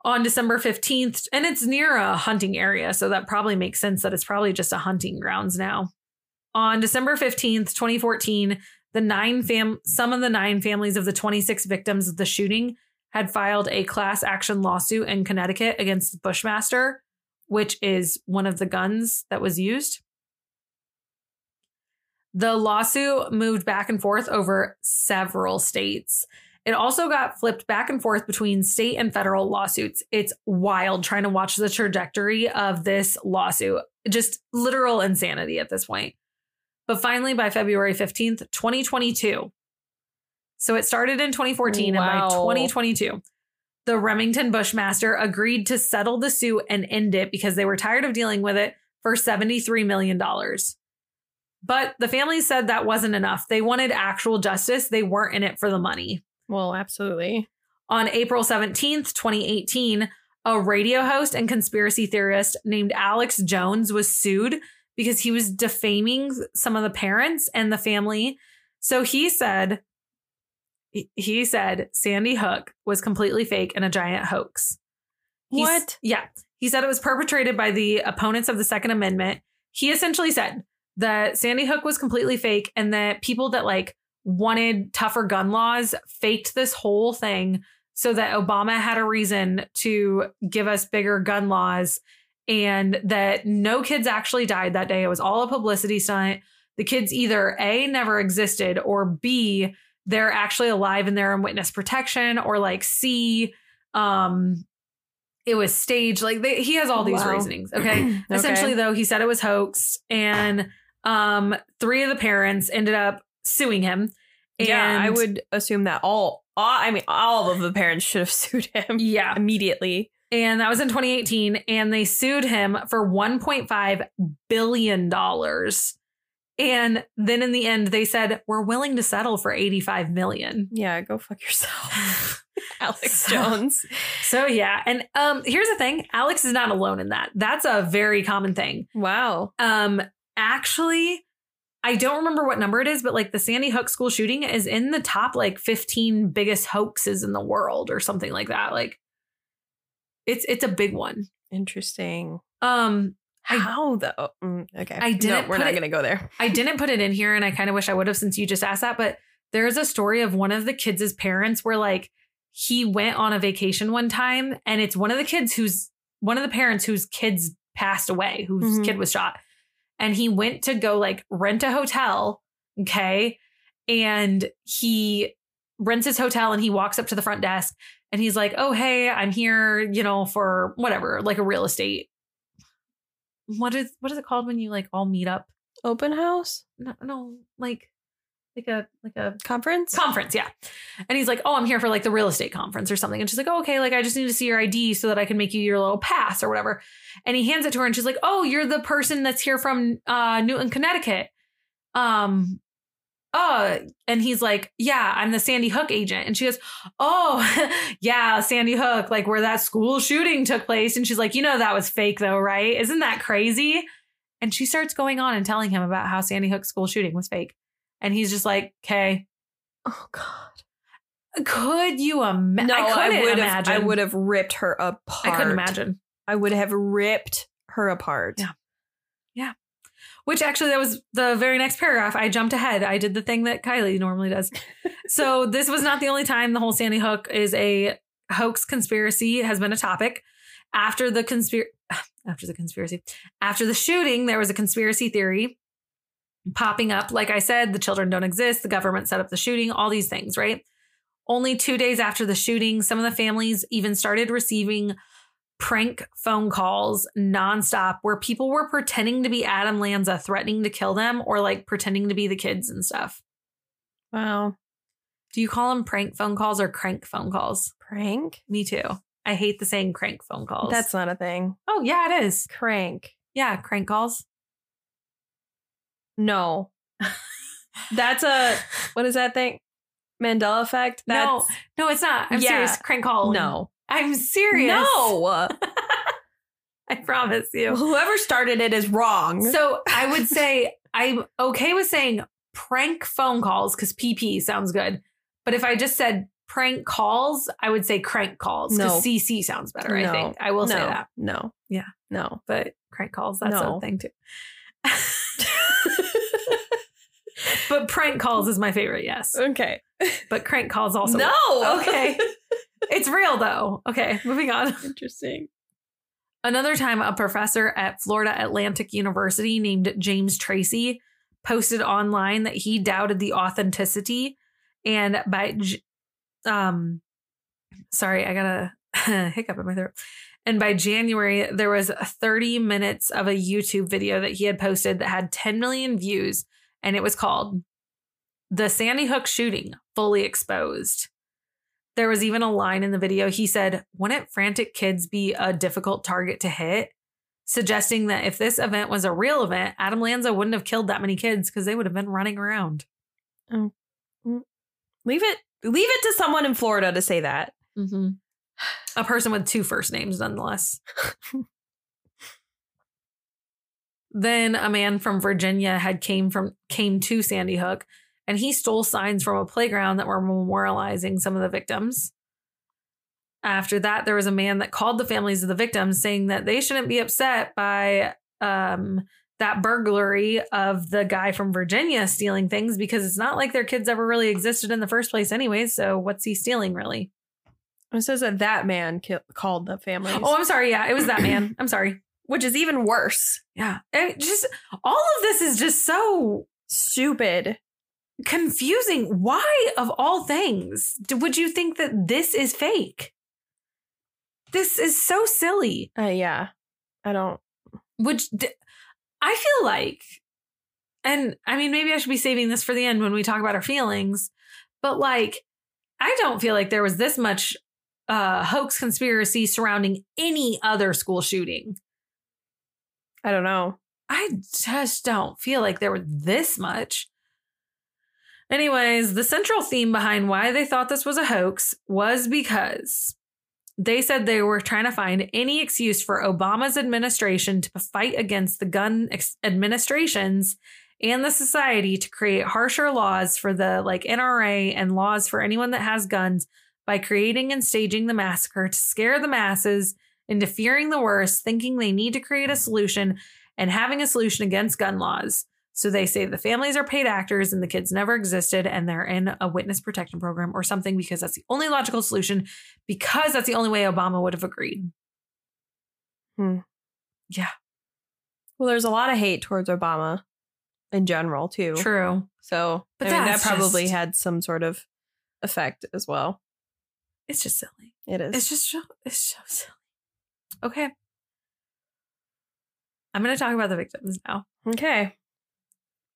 On December fifteenth, and it's near a hunting area, so that probably makes sense that it's probably just a hunting grounds now. On December fifteenth, twenty fourteen, the nine fam some of the nine families of the twenty-six victims of the shooting had filed a class action lawsuit in Connecticut against the Bushmaster, which is one of the guns that was used. The lawsuit moved back and forth over several states. It also got flipped back and forth between state and federal lawsuits. It's wild trying to watch the trajectory of this lawsuit. Just literal insanity at this point. But finally, by February fifteenth, twenty twenty-two. So it started in twenty fourteen. Wow. And by twenty twenty-two, the Remington Bushmaster agreed to settle the suit and end it because they were tired of dealing with it for seventy-three million dollars. But the family said that wasn't enough. They wanted actual justice. They weren't in it for the money. Well, absolutely. On April seventeenth, twenty eighteen, a radio host and conspiracy theorist named Alex Jones was sued because he was defaming some of the parents and the family. So he said, he said Sandy Hook was completely fake and a giant hoax. He's, what? Yeah. He said it was perpetrated by the opponents of the Second Amendment. He essentially said that Sandy Hook was completely fake and that people that like wanted tougher gun laws faked this whole thing so that Obama had a reason to give us bigger gun laws, and that no kids actually died that day. It was all a publicity stunt. The kids either A, never existed, or B, they're actually alive and they're in witness protection, or like C, um, it was staged. Like they, he has all these wow. reasonings. Okay? Okay. Essentially, though, he said it was hoaxed, and um, three of the parents ended up suing him. And yeah, I would assume that all, all I mean, all of the parents should have sued him. Yeah, immediately. And that was in twenty eighteen. And they sued him for one point five billion dollars. And then in the end, they said, we're willing to settle for eighty-five million dollars. Yeah, go fuck yourself. Alex so, Jones. So, yeah. And um, here's the thing. Alex is not alone in that. That's a very common thing. Wow. Um, actually, I don't remember what number it is, but like the Sandy Hook school shooting is in the top like fifteen biggest hoaxes in the world or something like that. Like it's it's a big one. Interesting. Um, How I, though? Mm, OK, I didn't. No, we're not going to go there. I didn't put it in here, and I kind of wish I would have since you just asked that. But there is a story of one of the kids' parents where like he went on a vacation one time, and it's one of the kids who's one of the parents whose kids passed away, whose mm-hmm. kid was shot. And he went to go like rent a hotel. OK. And he rents his hotel and he walks up to the front desk and he's like, oh, hey, I'm here, you know, for whatever, like a real estate. What is what is it called when you like all meet up? Open house? No, no, like like a like a conference conference. Yeah. And he's like, oh, I'm here for like the real estate conference or something. And she's like, oh, OK, like I just need to see your I D so that I can make you your little pass or whatever. And he hands it to her and she's like, oh, you're the person that's here from uh, Newton, Connecticut. Um, uh, and he's like, yeah, I'm the Sandy Hook agent. And she goes, oh, yeah, Sandy Hook, like where that school shooting took place. And she's like, you know, that was fake, though, right? Isn't that crazy? And she starts going on and telling him about how Sandy Hook school shooting was fake. And he's just like, OK, oh, God. Could you imagine? No, I, I would imagine. Have, I would have ripped her apart. I couldn't imagine. I would have ripped her apart. Yeah. Yeah. Which actually, that was the very next paragraph. I jumped ahead. I did the thing that Kylie normally does. So this was not the only time the whole Sandy Hook is a hoax conspiracy has been a topic. After the conspiracy, after the conspiracy, after the shooting, there was a conspiracy theory popping up. Like I said, the children don't exist. The government set up the shooting, all these things, right? Only two days after the shooting, some of the families even started receiving prank phone calls nonstop where people were pretending to be Adam Lanza, threatening to kill them, or like pretending to be the kids and stuff. Wow. Do you call them prank phone calls or crank phone calls? Prank? Me too. I hate the saying crank phone calls. That's not a thing. Oh, yeah, it is. Crank. Yeah. Crank calls. No. That's a, what is that thing? Mandela effect? That's, no, no, it's not. I'm yeah. serious. Crank call. No, I'm serious. No. I promise you. Whoever started it is wrong. So I would say I'm okay with saying prank phone calls because P P sounds good. But if I just said prank calls, I would say crank calls because no. C C sounds better. No. I think I will no. say that. No. Yeah. No. But crank calls, that's no. a thing too. But prank calls is my favorite. Yes. Okay. But crank calls also. No. Work. Okay. It's real though. Okay. Moving on. Interesting. Another time, a professor at Florida Atlantic University named James Tracy posted online that he doubted the authenticity and by, um, sorry, I got a hiccup in my throat. And by January, there was thirty minutes of a YouTube video that he had posted that had ten million views. And it was called "The Sandy Hook Shooting Fully Exposed." There was even a line in the video. He said, "Wouldn't frantic kids be a difficult target to hit?" Suggesting that if this event was a real event, Adam Lanza wouldn't have killed that many kids because they would have been running around. Um, leave it. Leave it to someone in Florida to say that. Mm-hmm. A person with two first names, nonetheless. Then a man from Virginia had came from came to Sandy Hook, and he stole signs from a playground that were memorializing some of the victims. After that, there was a man that called the families of the victims saying that they shouldn't be upset by um, that burglary of the guy from Virginia stealing things because it's not like their kids ever really existed in the first place anyway. So what's he stealing, really? It says that that man ki- called the families. Oh, I'm sorry. Yeah, it was that man. I'm sorry. Which is even worse. Yeah. It just all of this is just so stupid, confusing. Why, of all things, would you think that this is fake? This is so silly. Uh, yeah. I don't. Which I feel like, and I mean, maybe I should be saving this for the end when we talk about our feelings, but like, I don't feel like there was this much uh, hoax conspiracy surrounding any other school shooting. I don't know. I just don't feel like there were this much. Anyways, the central theme behind why they thought this was a hoax was because they said they were trying to find any excuse for Obama's administration to fight against the gun ex- administrations and the society to create harsher laws for the like N R A and laws for anyone that has guns by creating and staging the massacre to scare the masses into fearing the worst, thinking they need to create a solution and having a solution against gun laws. So they say the families are paid actors and the kids never existed and they're in a witness protection program or something because that's the only logical solution, because that's the only way Obama would have agreed. Hmm. Yeah. Well, there's a lot of hate towards Obama in general, too. True. So but I mean, that probably just had some sort of effect as well. It's just silly. It is. It's just so, it's so silly. Okay. I'm going to talk about the victims now. Okay.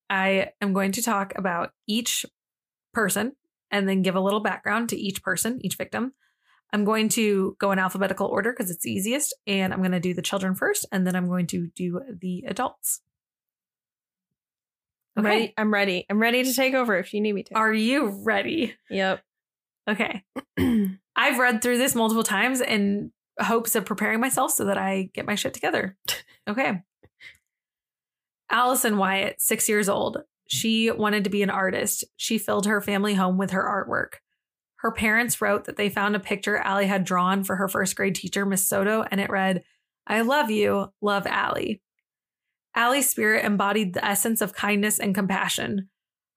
I am going to talk about each person and then give a little background to each person, each victim. I'm going to go in alphabetical order because it's easiest, and I'm going to do the children first, and then I'm going to do the adults. Okay. I'm ready. I'm ready. I'm ready to take over if you need me to. Are you ready? Yep. Okay. I've read through this multiple times and hopes of preparing myself so that I get my shit together. Okay. Allison Wyatt, six years old. She wanted to be an artist. She filled her family home with her artwork. Her parents wrote that they found a picture Allie had drawn for her first grade teacher, Miss Soto, and it read, "I love you, love Allie." Allie's spirit embodied the essence of kindness and compassion.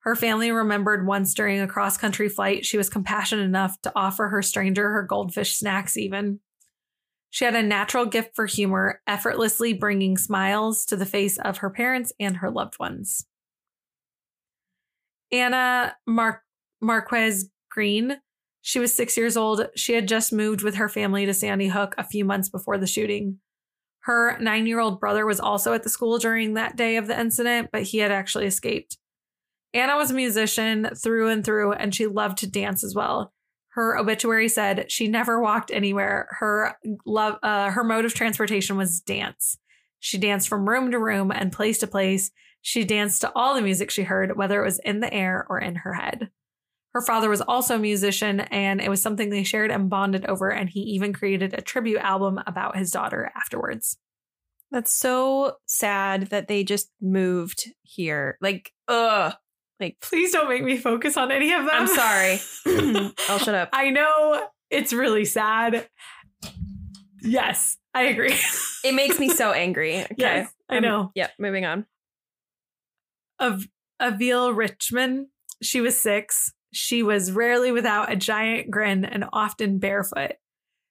Her family remembered once during a cross-country flight, she was compassionate enough to offer her stranger her goldfish snacks even. She had a natural gift for humor, effortlessly bringing smiles to the face of her parents and her loved ones. Ana Mar- Márquez-Greene, she was six years old. She had just moved with her family to Sandy Hook a few months before the shooting. Her nine-year-old brother was also at the school during that day of the incident, but he had actually escaped. Ana was a musician through and through, and she loved to dance as well. Her obituary said she never walked anywhere. Her love, uh, her mode of transportation was dance. She danced from room to room and place to place. She danced to all the music she heard, whether it was in the air or in her head. Her father was also a musician, and it was something they shared and bonded over, and he even created a tribute album about his daughter afterwards. That's so sad that they just moved here. Like, ugh. Like, please don't make me focus on any of them. I'm sorry. I'll shut up. I know it's really sad. Yes, I agree. It makes me so angry. Okay. Yes, I know. Um, yep. Yeah, moving on. Of Avil Richmond. She was six. She was rarely without a giant grin and often barefoot.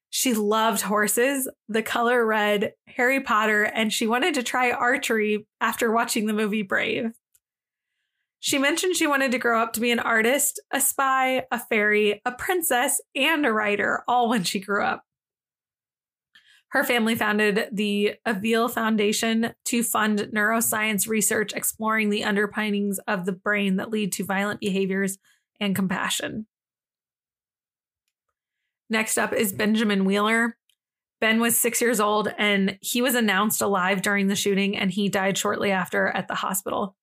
She loved horses, the color red, Harry Potter, and she wanted to try archery after watching the movie Brave. She mentioned she wanted to grow up to be an artist, a spy, a fairy, a princess, and a writer, all when she grew up. Her family founded the Avil Foundation to fund neuroscience research exploring the underpinnings of the brain that lead to violent behaviors and compassion. Next up is Benjamin Wheeler. Ben was six years old, and he was announced alive during the shooting, and he died shortly after at the hospital.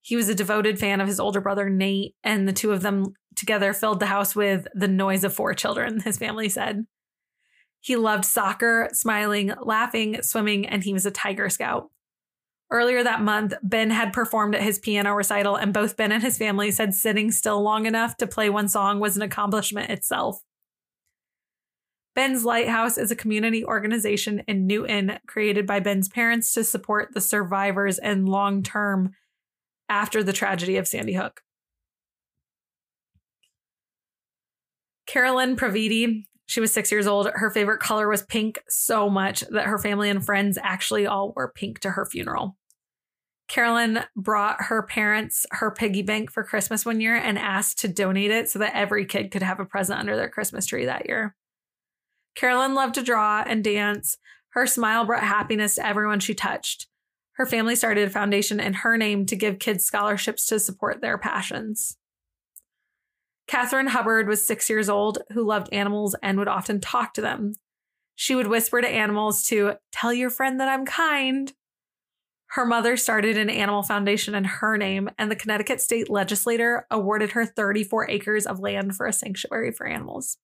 He was a devoted fan of his older brother, Nate, and the two of them together filled the house with the noise of four children, his family said. He loved soccer, smiling, laughing, swimming, and he was a Tiger Scout. Earlier that month, Ben had performed at his piano recital, and both Ben and his family said sitting still long enough to play one song was an accomplishment itself. Ben's Lighthouse is a community organization in Newton created by Ben's parents to support the survivors and long-term after the tragedy of Sandy Hook. Caroline Previdi, she was six years old. Her favorite color was pink so much that her family and friends actually all wore pink to her funeral. Caroline brought her parents her piggy bank for Christmas one year and asked to donate it so that every kid could have a present under their Christmas tree that year. Caroline loved to draw and dance. Her smile brought happiness to everyone she touched. Her family started a foundation in her name to give kids scholarships to support their passions. Catherine Hubbard was six years old, who loved animals and would often talk to them. She would whisper to animals to tell your friend that I'm kind. Her mother started an animal foundation in her name, and the Connecticut state legislature awarded her thirty-four acres of land for a sanctuary for animals.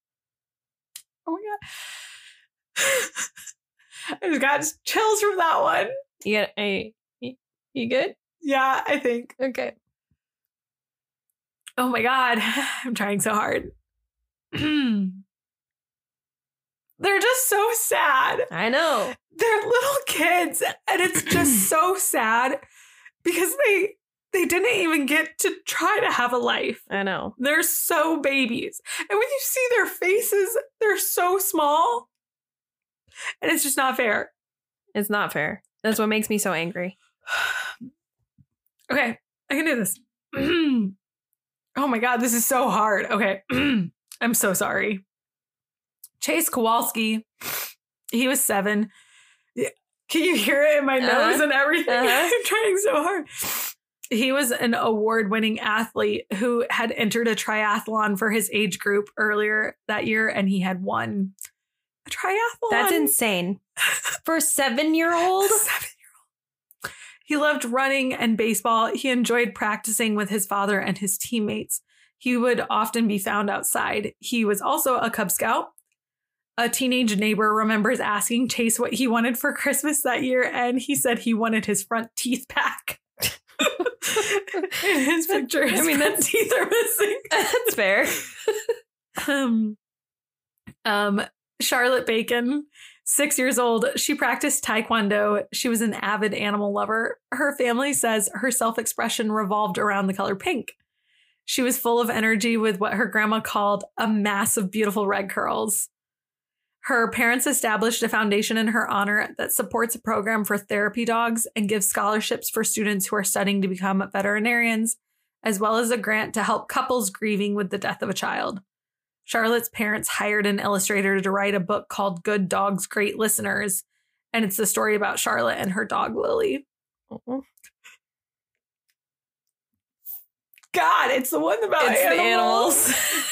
Oh my God. I just got chills from that one. You, I, you good? Yeah, I think. Okay. Oh my God. I'm trying so hard. They're just so sad. I know. They're little kids, and it's just so sad because they they didn't even get to try to have a life. I know. They're so babies. And when you see their faces, they're so small. And it's just not fair. It's not fair. That's what makes me so angry. Okay, I can do this. Oh my God, this is so hard. Okay, I'm so sorry. Chase Kowalski, he was seven. Can you hear it in my uh-huh. nose and everything? Uh-huh. I'm trying so hard. He was an award-winning athlete who had entered a triathlon for his age group earlier that year, and he had won a triathlon. That's insane. For a seven-year-old? seven-year-old. He loved running and baseball. He enjoyed practicing with his father and his teammates. He would often be found outside. He was also a Cub Scout. A teenage neighbor remembers asking Chase what he wanted for Christmas that year, and he said he wanted his front teeth back. In his picture, his I mean, front teeth are missing. That's fair. um, um, Charlotte Bacon, six years old, she practiced Taekwondo. She was an avid animal lover. Her family says her self-expression revolved around the color pink. She was full of energy with what her grandma called a mass of beautiful red curls. Her parents established a foundation in her honor that supports a program for therapy dogs and gives scholarships for students who are studying to become veterinarians, as well as a grant to help couples grieving with the death of a child. Charlotte's parents hired an illustrator to write a book called Good Dogs, Great Listeners, and it's the story about Charlotte and her dog, Lily. Oh. God, it's the one about it's animals.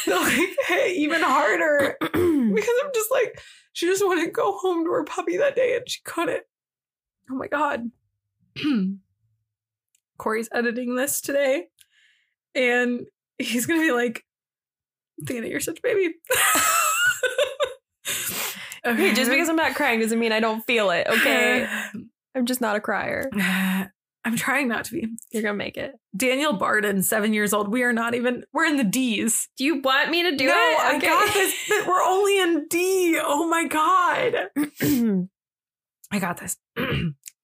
The animals. Like, hey, even harder. Because I'm just like, she just wanted to go home to her puppy that day and she couldn't. Oh my God. Corey's editing this today and he's going to be like, Dana, you're such a baby. Okay, hey, just because I'm not crying doesn't mean I don't feel it, okay? I'm just not a crier. I'm trying not to be. You're going to make it. Daniel Barden, seven years old. We are not even, we're in the D's. Do you want me to do no, it? Okay. I got this. We're only in D. Oh my God. I got this.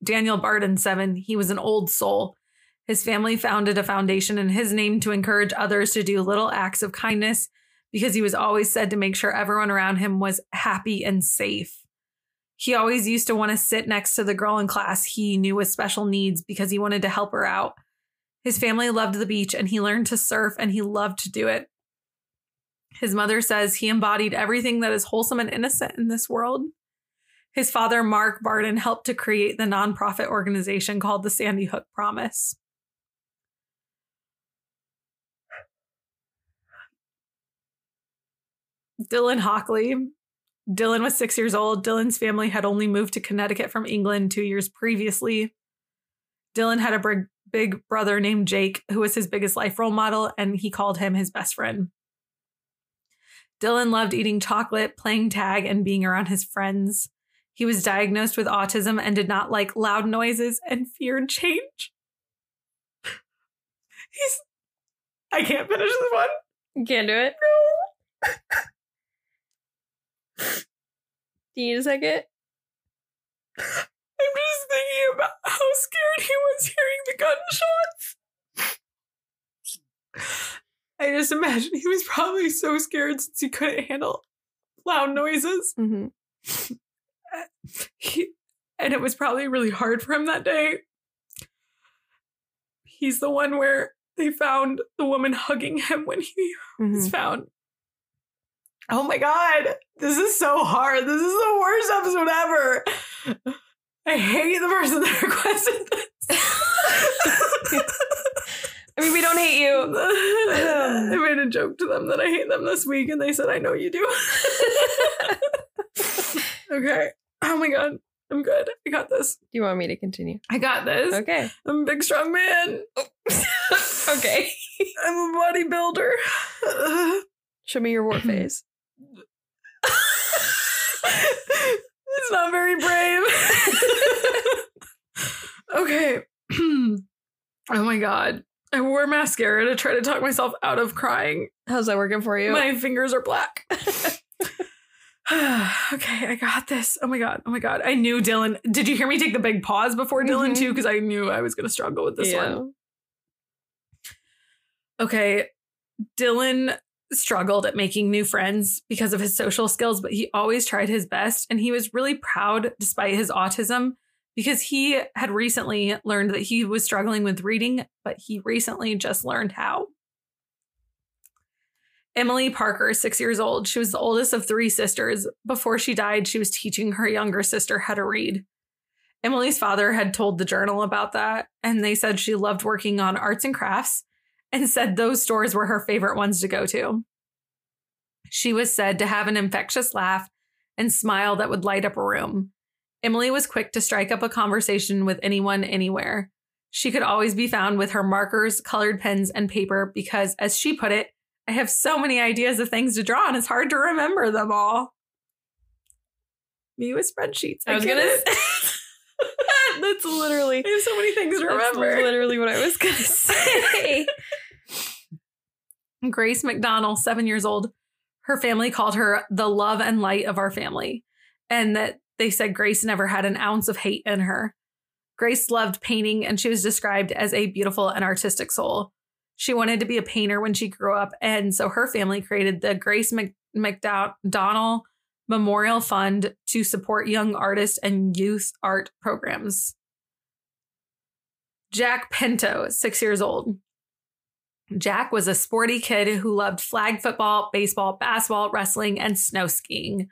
Daniel Barden, seven. He was an old soul. His family founded a foundation in his name to encourage others to do little acts of kindness because he was always said to make sure everyone around him was happy and safe. He always used to want to sit next to the girl in class he knew with special needs because he wanted to help her out. His family loved the beach and he learned to surf and he loved to do it. His mother says he embodied everything that is wholesome and innocent in this world. His father, Mark Barden, helped to create the nonprofit organization called the Sandy Hook Promise. Dylan Hockley. Dylan was six years old. Dylan's family had only moved to Connecticut from England two years previously. Dylan had a big brother named Jake, who was his biggest life role model, and he called him his best friend. Dylan loved eating chocolate, playing tag, and being around his friends. He was diagnosed with autism and did not like loud noises and feared change. He's... I can't finish this one. You can't do it? No. Do you need a second? I'm just thinking about how scared he was hearing the gunshots. I just imagine he was probably so scared since he couldn't handle loud noises. Mm-hmm. He, and it was probably really hard for him that day. He's the one where they found the woman hugging him when he mm-hmm. was found. Oh my God, this is so hard. This is the worst episode ever. I hate the person that requested this. I mean, we don't hate you. I made a joke to them that I hate them this week, and they said, I know you do. Okay. Oh my God, I'm good. I got this. You want me to continue? I got this. Okay. I'm a big, strong man. Oh. Okay. I'm a bodybuilder. Show me your war face. It's not very brave. Okay. Oh my God. I wore mascara to try to talk myself out of crying. How's that working for you? My fingers are black. Okay, I got this. Oh my God. Oh my God. I knew Dylan. Did you hear me take the big pause before Dylan mm-hmm. too? Because I knew I was going to struggle with this yeah. one. Okay. Dylan struggled at making new friends because of his social skills, but he always tried his best. And he was really proud despite his autism because he had recently learned that he was struggling with reading, but he recently just learned how. Emilie Parker, six years old. She was the oldest of three sisters. Before she died, she was teaching her younger sister how to read. Emily's father had told the journal about that, and they said she loved working on arts and crafts and said those stores were her favorite ones to go to. She was said to have an infectious laugh and smile that would light up a room. Emilie was quick to strike up a conversation with anyone, anywhere. She could always be found with her markers, colored pens, and paper because, as she put it, I have so many ideas of things to draw, and it's hard to remember them all. Me with spreadsheets. I, I was gonna. That's literally. I have so many things to remember. That's literally what I was gonna say. Grace McDonald, seven years old. Her family called her the love and light of our family, and that they said Grace never had an ounce of hate in her. Grace loved painting, and she was described as a beautiful and artistic soul. She wanted to be a painter when she grew up. And so her family created the Grace Mc- McDonnell Memorial Fund to support young artists and youth art programs. Jack Pinto, six years old. Jack was a sporty kid who loved flag football, baseball, basketball, wrestling, and snow skiing.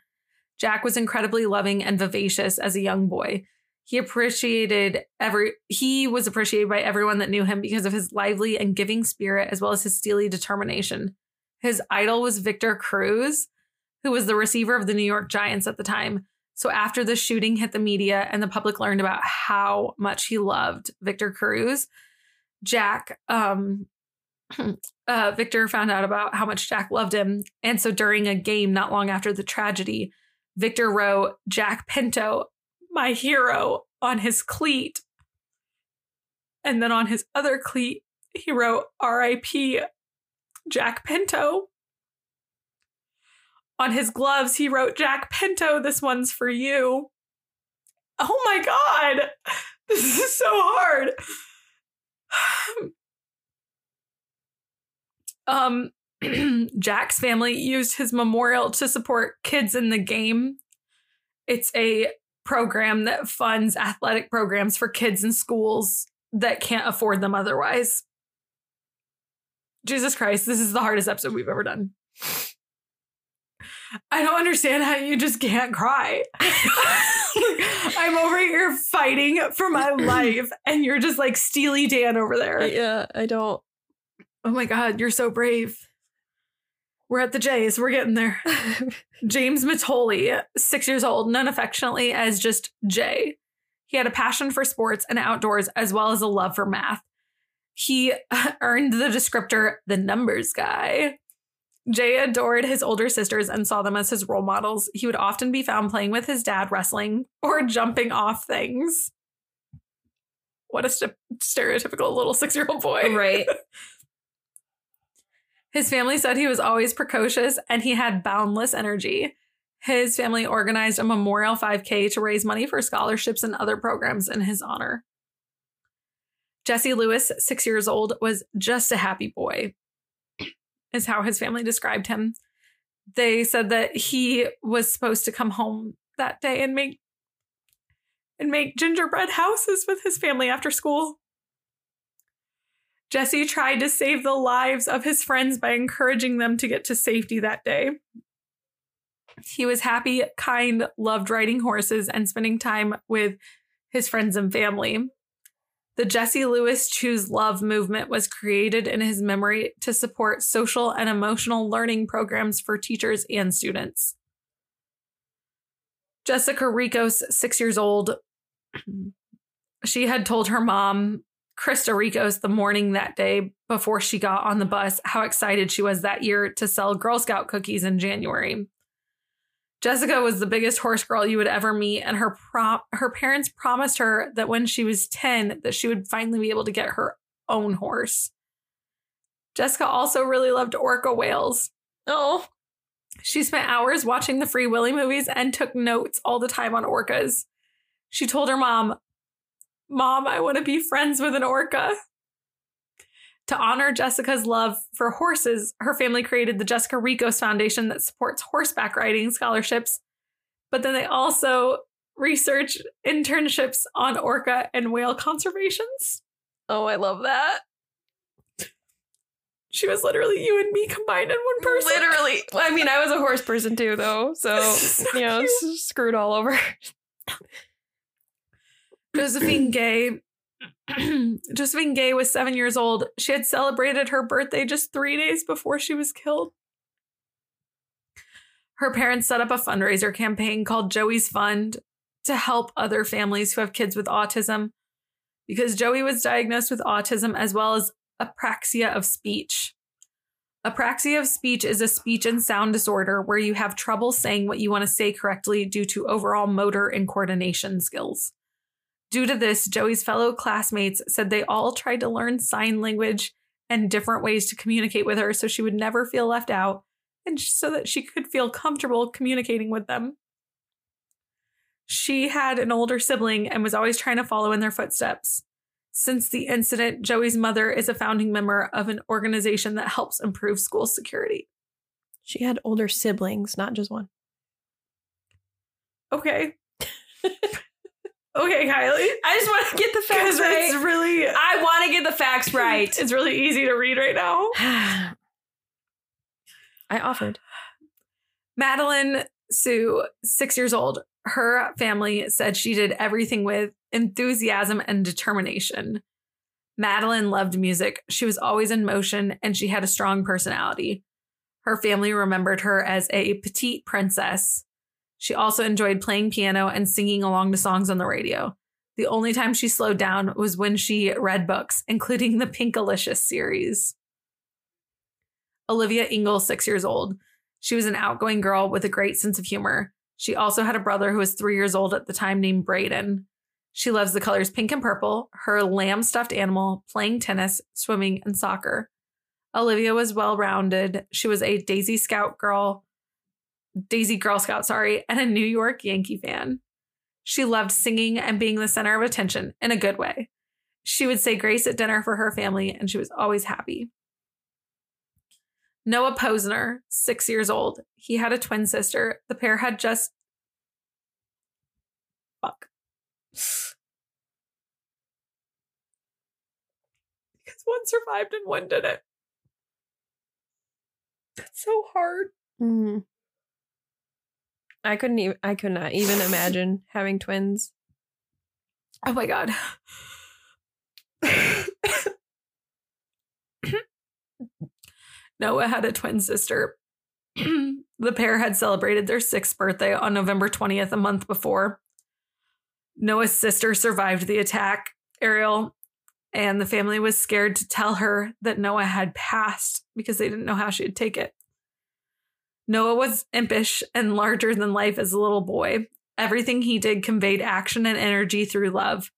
Jack was incredibly loving and vivacious as a young boy. He appreciated every, he was appreciated by everyone that knew him because of his lively and giving spirit, as well as his steely determination. His idol was Victor Cruz, who was the receiver of the New York Giants at the time. So after the shooting hit the media and the public learned about how much he loved Victor Cruz, Jack, um, uh, Victor found out about how much Jack loved him. And so during a game not long after the tragedy, Victor wrote, "Jack Pinto, my hero," on his cleat. And then on his other cleat, he wrote R I P Jack Pinto. On his gloves, he wrote, "Jack Pinto, this one's for you." Oh my God, this is so hard. Um, Jack's family used his memorial to support Kids in the Game. It's a program that funds athletic programs for kids in schools that can't afford them otherwise. Jesus Christ, this is the hardest episode we've ever done. I don't understand how you just can't cry. Like, I'm over here fighting for my life, and you're just like Steely Dan over there. Yeah, I don't. Oh my God, you're so brave. We're at the J's. We're getting there. James Mattioli, six years old, known affectionately as just Jay. He had a passion for sports and outdoors, as well as a love for math. He earned the descriptor, the numbers guy. Jay adored his older sisters and saw them as his role models. He would often be found playing with his dad, wrestling, or jumping off things. What a st- stereotypical little six-year-old boy. Right. His family said he was always precocious and he had boundless energy. His family organized a memorial five K to raise money for scholarships and other programs in his honor. Jesse Lewis, six years old, was just a happy boy, is how his family described him. They said that he was supposed to come home that day and make and make gingerbread houses with his family after school. Jesse tried to save the lives of his friends by encouraging them to get to safety that day. He was happy, kind, loved riding horses and spending time with his friends and family. The Jesse Lewis Choose Love movement was created in his memory to support social and emotional learning programs for teachers and students. Jessica Rekos, six years old, she had told her mom, Krista Rekos, the morning that day before she got on the bus, how excited she was that year to sell Girl Scout cookies in January. Jessica was the biggest horse girl you would ever meet, and her prom- her parents promised her that when she was ten, that she would finally be able to get her own horse. Jessica also really loved orca whales. Oh, she spent hours watching the Free Willy movies and took notes all the time on orcas. She told her mom, "Mom, I want to be friends with an orca." To honor Jessica's love for horses, her family created the Jessica Rekos Foundation that supports horseback riding scholarships. But then they also research internships on orca and whale conservations. Oh, I love that. She was literally you and me combined in one person. Literally. I mean, I was a horse person too, though. So, so you know, it's screwed all over. Josephine Gay. Josephine Gay was seven years old. She had celebrated her birthday just three days before she was killed. Her parents set up a fundraiser campaign called Joey's Fund to help other families who have kids with autism, because Joey was diagnosed with autism as well as apraxia of speech. Apraxia of speech is a speech and sound disorder where you have trouble saying what you want to say correctly due to overall motor and coordination skills. Due to this, Joey's fellow classmates said they all tried to learn sign language and different ways to communicate with her so she would never feel left out and so that she could feel comfortable communicating with them. She had an older sibling and was always trying to follow in their footsteps. Since the incident, Joey's mother is a founding member of an organization that helps improve school security. She had older siblings, not just one. Okay. Okay, Kylie. I just want to get the facts right. It's really, I want to get the facts right. It's really easy to read right now. I offered. Madeline Sue, six years old. Her family said she did everything with enthusiasm and determination. Madeline loved music. She was always in motion, and she had a strong personality. Her family remembered her as a petite princess. She also enjoyed playing piano and singing along to songs on the radio. The only time she slowed down was when she read books, including the Pinkalicious series. Olivia Engel, six years old. She was an outgoing girl with a great sense of humor. She also had a brother who was three years old at the time named Braden. She loves the colors pink and purple, her lamb stuffed animal, playing tennis, swimming, and soccer. Olivia was well-rounded. She was a Daisy Scout girl. Daisy Girl Scout, sorry, and a New York Yankee fan. She loved singing and being the center of attention in a good way. She would say grace at dinner for her family, and she was always happy. Noah Posner, six years old. He had a twin sister. The pair had just... Fuck. Because one survived and one didn't. That's so hard. Mm-hmm. I couldn't even, I could not even imagine having twins. Oh my God. Noah had a twin sister. The pair had celebrated their sixth birthday on November twentieth, a month before. Noah's sister survived the attack, Ariel, and the family was scared to tell her that Noah had passed because they didn't know how she'd take it. Noah was impish and larger than life as a little boy. Everything he did conveyed action and energy through love.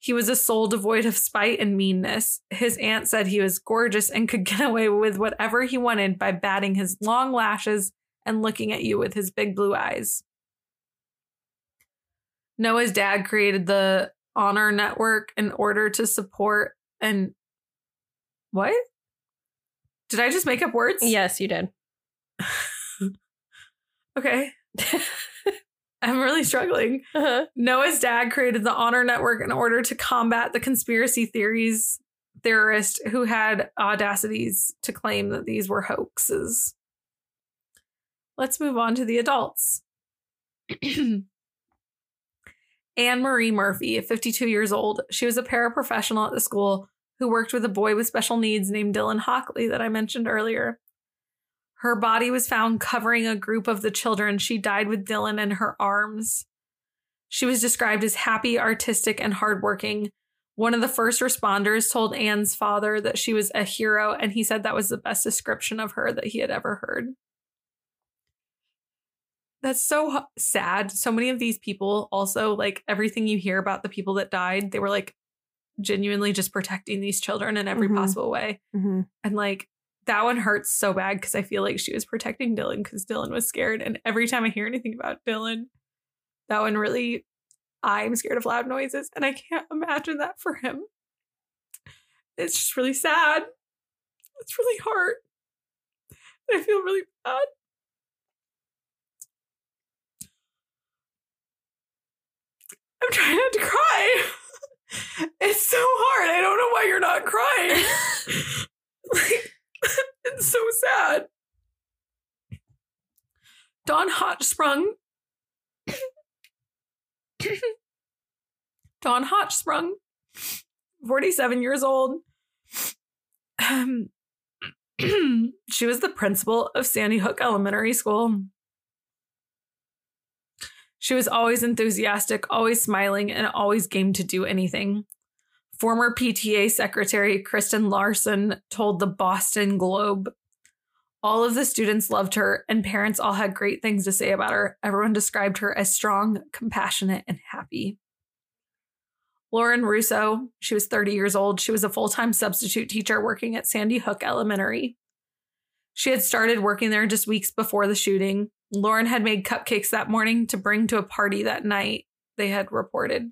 He was a soul devoid of spite and meanness. His aunt said he was gorgeous and could get away with whatever he wanted by batting his long lashes and looking at you with his big blue eyes. Noah's dad created the Honor Network in order to support and... What? Did I just make up words? Yes, you did. Okay. I'm really struggling. Uh-huh. Noah's dad created the Honor Network in order to combat the conspiracy theories theorists who had audacities to claim that these were hoaxes. Let's move on to the adults. Anne Marie Murphy, fifty-two years old. She was a paraprofessional at the school who worked with a boy with special needs named Dylan Hockley that I mentioned earlier. Her body was found covering a group of the children. She died with Dylan in her arms. She was described as happy, artistic, and hardworking. One of the first responders told Anne's father that she was a hero, and he said that was the best description of her that he had ever heard. That's so sad. So many of these people also, like, everything you hear about the people that died, they were, like, genuinely just protecting these children in every mm-hmm. possible way. Mm-hmm. And, like, that one hurts so bad because I feel like she was protecting Dylan because Dylan was scared. And every time I hear anything about Dylan, that one really, I'm scared of loud noises. And I can't imagine that for him. It's just really sad. It's really hard. And I feel really bad. I'm trying not to cry. It's so hard. I don't know why you're not crying. Like, it's so sad. Dawn Hochsprung. Dawn Hochsprung, forty-seven years old. Um, she was the principal of Sandy Hook Elementary School. She was always enthusiastic, always smiling, and always game to do anything. Former P T A Secretary Kristen Larson told the Boston Globe, all of the students loved her and parents all had great things to say about her. Everyone described her as strong, compassionate, and happy. Lauren Rousseau, she was thirty years old. She was a full-time substitute teacher working at Sandy Hook Elementary. She had started working there just weeks before the shooting. Lauren had made cupcakes that morning to bring to a party that night, they had reported.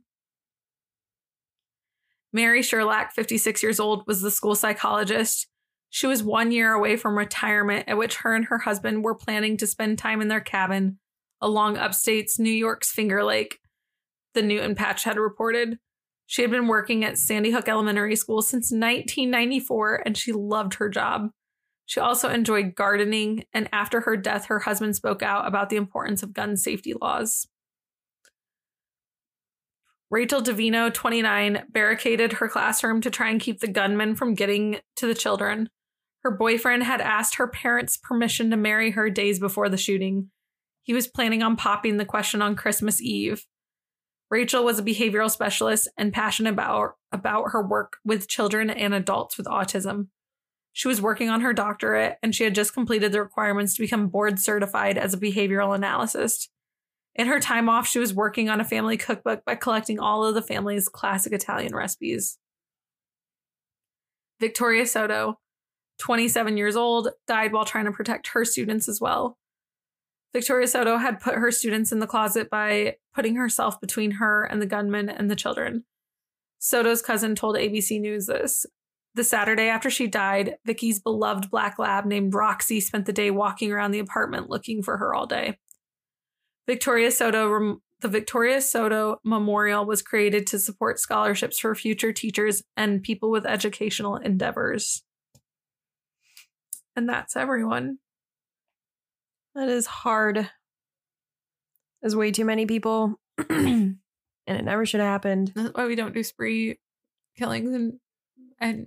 Mary Sherlach, fifty-six years old, was the school psychologist. She was one year away from retirement, at which her and her husband were planning to spend time in their cabin along upstate's New York's Finger Lake, the Newton Patch had reported. She had been working at Sandy Hook Elementary School since nineteen ninety-four, and she loved her job. She also enjoyed gardening, and after her death, her husband spoke out about the importance of gun safety laws. Rachel Davino, twenty-nine, barricaded her classroom to try and keep the gunman from getting to the children. Her boyfriend had asked her parents' permission to marry her days before the shooting. He was planning on popping the question on Christmas Eve. Rachel was a behavioral specialist and passionate about, about her work with children and adults with autism. She was working on her doctorate, and she had just completed the requirements to become board certified as a behavioral analyst. In her time off, she was working on a family cookbook by collecting all of the family's classic Italian recipes. Victoria Soto, twenty-seven years old, died while trying to protect her students as well. Victoria Soto had put her students in the closet by putting herself between her and the gunman and the children. Soto's cousin told A B C News this. The Saturday after she died, Vicky's beloved black lab named Roxy spent the day walking around the apartment looking for her all day. Victoria Soto, the Victoria Soto Memorial was created to support scholarships for future teachers and people with educational endeavors. And that's everyone. That is hard. There's way too many people, and it never should have happened. That's why we don't do spree killings and and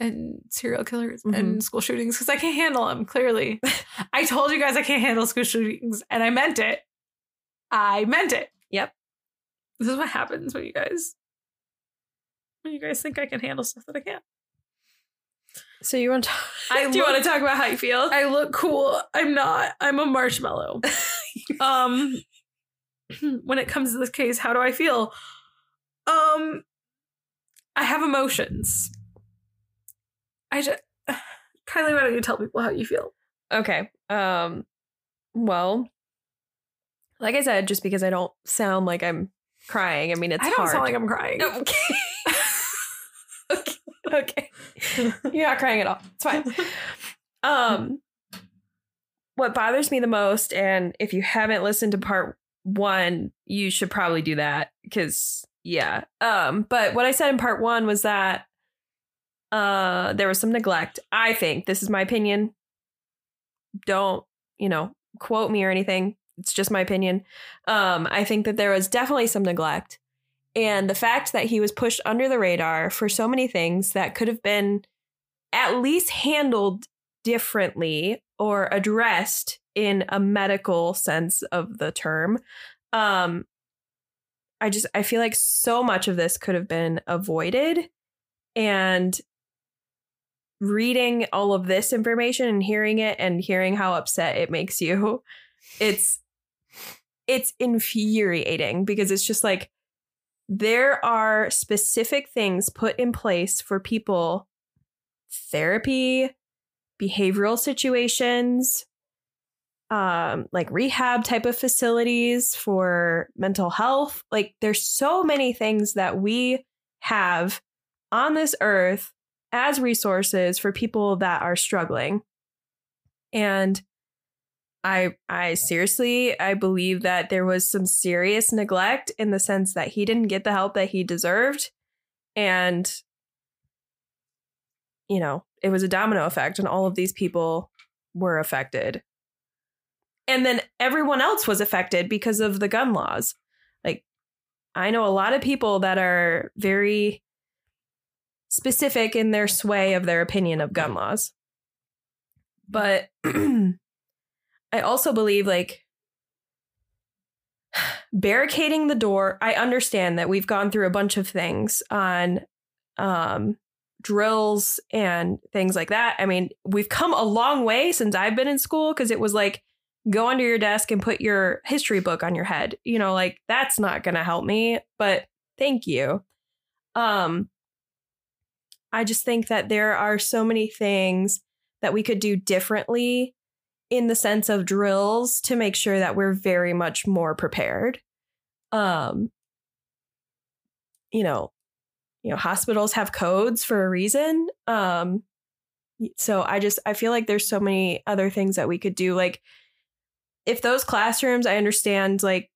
and serial killers mm-hmm. and school shootings, because I can't handle them, clearly. I told you guys I can't handle school shootings, and I meant it. I meant it. Yep. This is what happens when you guys, when you guys think I can handle stuff that I can't. So you want to talk, I do you want to talk about how you feel? I look cool. I'm not. I'm a marshmallow. um, when it comes to this case, how do I feel? Um, I have emotions. I just, Kylie, why don't you tell people how you feel? Okay. Um, well, like I said, just because I don't sound like I'm crying. I mean, it's hard. I don't hard. sound like I'm crying. No. Okay. okay. Okay. You're not crying at all. It's fine. Um, what bothers me the most, and if you haven't listened to part one, you should probably do that because, yeah. Um, but what I said in part one was that uh, there was some neglect. I think this is my opinion. Don't, you know, quote me or anything. It's just my opinion. Um, I think that there was definitely some neglect. And the fact that he was pushed under the radar for so many things that could have been at least handled differently or addressed in a medical sense of the term. Um, I just I feel like so much of this could have been avoided. And reading all of this information and hearing it and hearing how upset it makes you, it's it's infuriating, because it's just like, there are specific things put in place for people, therapy, behavioral situations, um, like rehab type of facilities for mental health. Like, there's so many things that we have on this earth as resources for people that are struggling. And I I seriously, I believe that there was some serious neglect in the sense that he didn't get the help that he deserved. And, you know, it was a domino effect, and all of these people were affected. And then everyone else was affected because of the gun laws. Like, I know a lot of people that are very specific in their sway of their opinion of gun laws. But I also believe, like, barricading the door. I understand that we've gone through a bunch of things on um, drills and things like that. I mean, we've come a long way since I've been in school, because it was like, go under your desk and put your history book on your head. You know, like, that's not going to help me. But thank you. Um, I just think that there are so many things that we could do differently in the sense of drills to make sure that we're very much more prepared. Um, you know, you know, hospitals have codes for a reason. Um, so I just I feel like there's so many other things that we could do. Like if those classrooms, I understand, like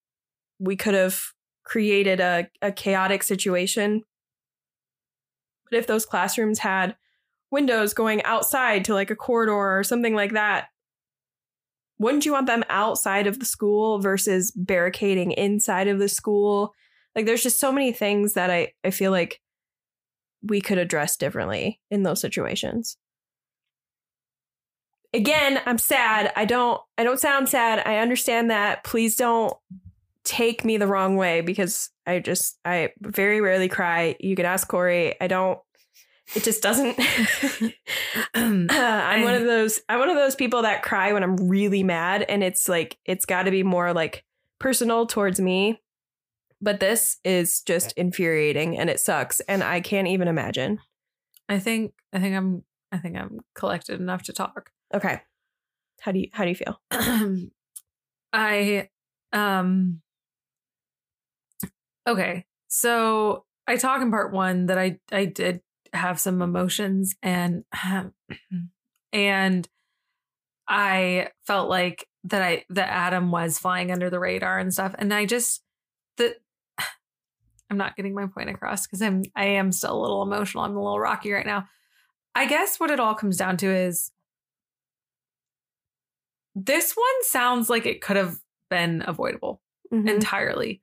we could have created a, a chaotic situation. But if those classrooms had windows going outside to like a corridor or something like that, wouldn't you want them outside of the school versus barricading inside of the school? Like there's just so many things that I, I feel like we could address differently in those situations. Again, I'm sad. I don't I don't sound sad. I understand that. Please don't take me the wrong way, because I just I very rarely cry. You can ask Corey. I don't. It just doesn't. um, uh, I'm one of those. I'm one of those people that cry when I'm really mad. And it's like it's got to be more like personal towards me. But this is just infuriating and it sucks. And I can't even imagine. I think I think I'm I think I'm collected enough to talk. OK, how do you how do you feel? I um. OK, so I talk in part one that I, I did have some emotions and and I felt like that I that Adam was flying under the radar and stuff. And I just that I'm not getting my point across because I'm I am still a little emotional. I'm a little rocky right now. I guess what it all comes down to is, this one sounds like it could have been avoidable mm-hmm. entirely.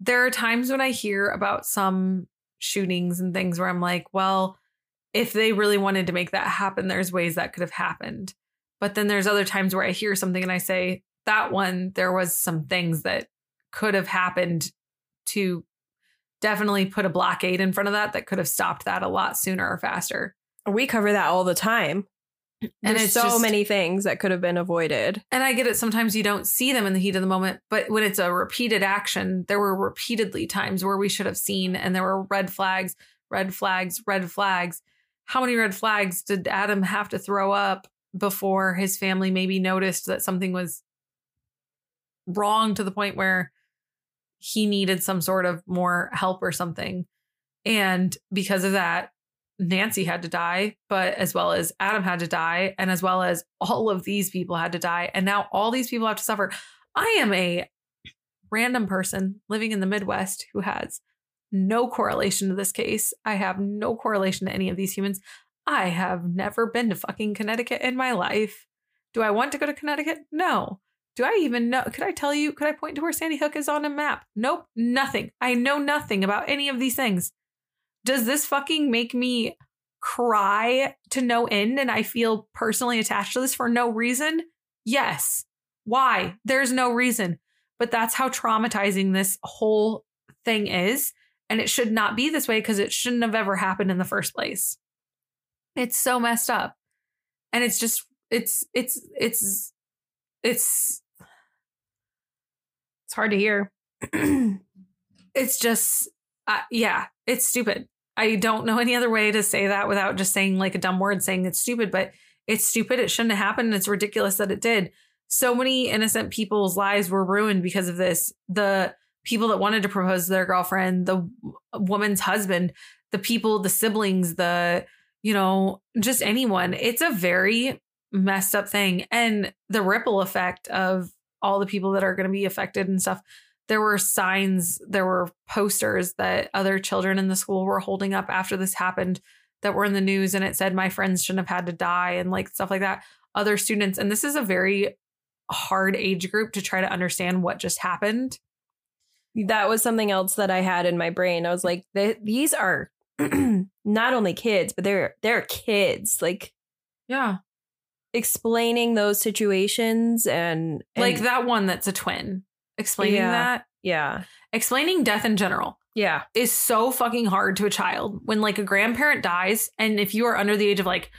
There are times when I hear about some shootings and things where I'm like, well, if they really wanted to make that happen, there's ways that could have happened. But then there's other times where I hear something and I say, that one, there was some things that could have happened to definitely put a blockade in front of that that could have stopped that a lot sooner or faster. We cover that all the time. And There's it's so just, many things that could have been avoided. And I get it. Sometimes you don't see them in the heat of the moment. But when it's a repeated action, there were repeatedly times where we should have seen, and there were red flags, red flags, red flags. How many red flags did Adam have to throw up before his family maybe noticed that something was wrong to the point where he needed some sort of more help or something? And because of that, Nancy had to die, but as well as Adam had to die, and as well as all of these people had to die. And now all these people have to suffer. I am a random person living in the Midwest who has no correlation to this case. I have no correlation to any of these humans. I have never been to fucking Connecticut in my life. Do I want to go to Connecticut? No. Do I even know? Could I tell you? Could I point to where Sandy Hook is on a map? Nope. Nothing. I know nothing about any of these things. Does this fucking make me cry to no end and I feel personally attached to this for no reason? Yes. Why? There's no reason. But that's how traumatizing this whole thing is. And it should not be this way because it shouldn't have ever happened in the first place. It's so messed up. And it's just, it's, it's, it's, it's, it's hard to hear. It's just, uh, yeah, it's stupid. I don't know any other way to say that without just saying like a dumb word, saying it's stupid, but it's stupid. It shouldn't have happened. It's ridiculous that it did. So many innocent people's lives were ruined because of this. The people that wanted to propose to their girlfriend, the woman's husband, the people, the siblings, the, you know, just anyone. It's a very messed up thing. And the ripple effect of all the people that are going to be affected and stuff. There were signs, there were posters that other children in the school were holding up after this happened that were in the news. And it said, my friends shouldn't have had to die, and like stuff like that. Other students. And this is a very hard age group to try to understand what just happened. That was something else that I had in my brain. I was like, these are not only kids, but they're they're kids. Like, yeah. Explaining those situations and, and like that one that's a twin. Explaining yeah. that. Yeah. Explaining death in general. Yeah. Is so fucking hard to a child when like a grandparent dies. And if you are under the age of like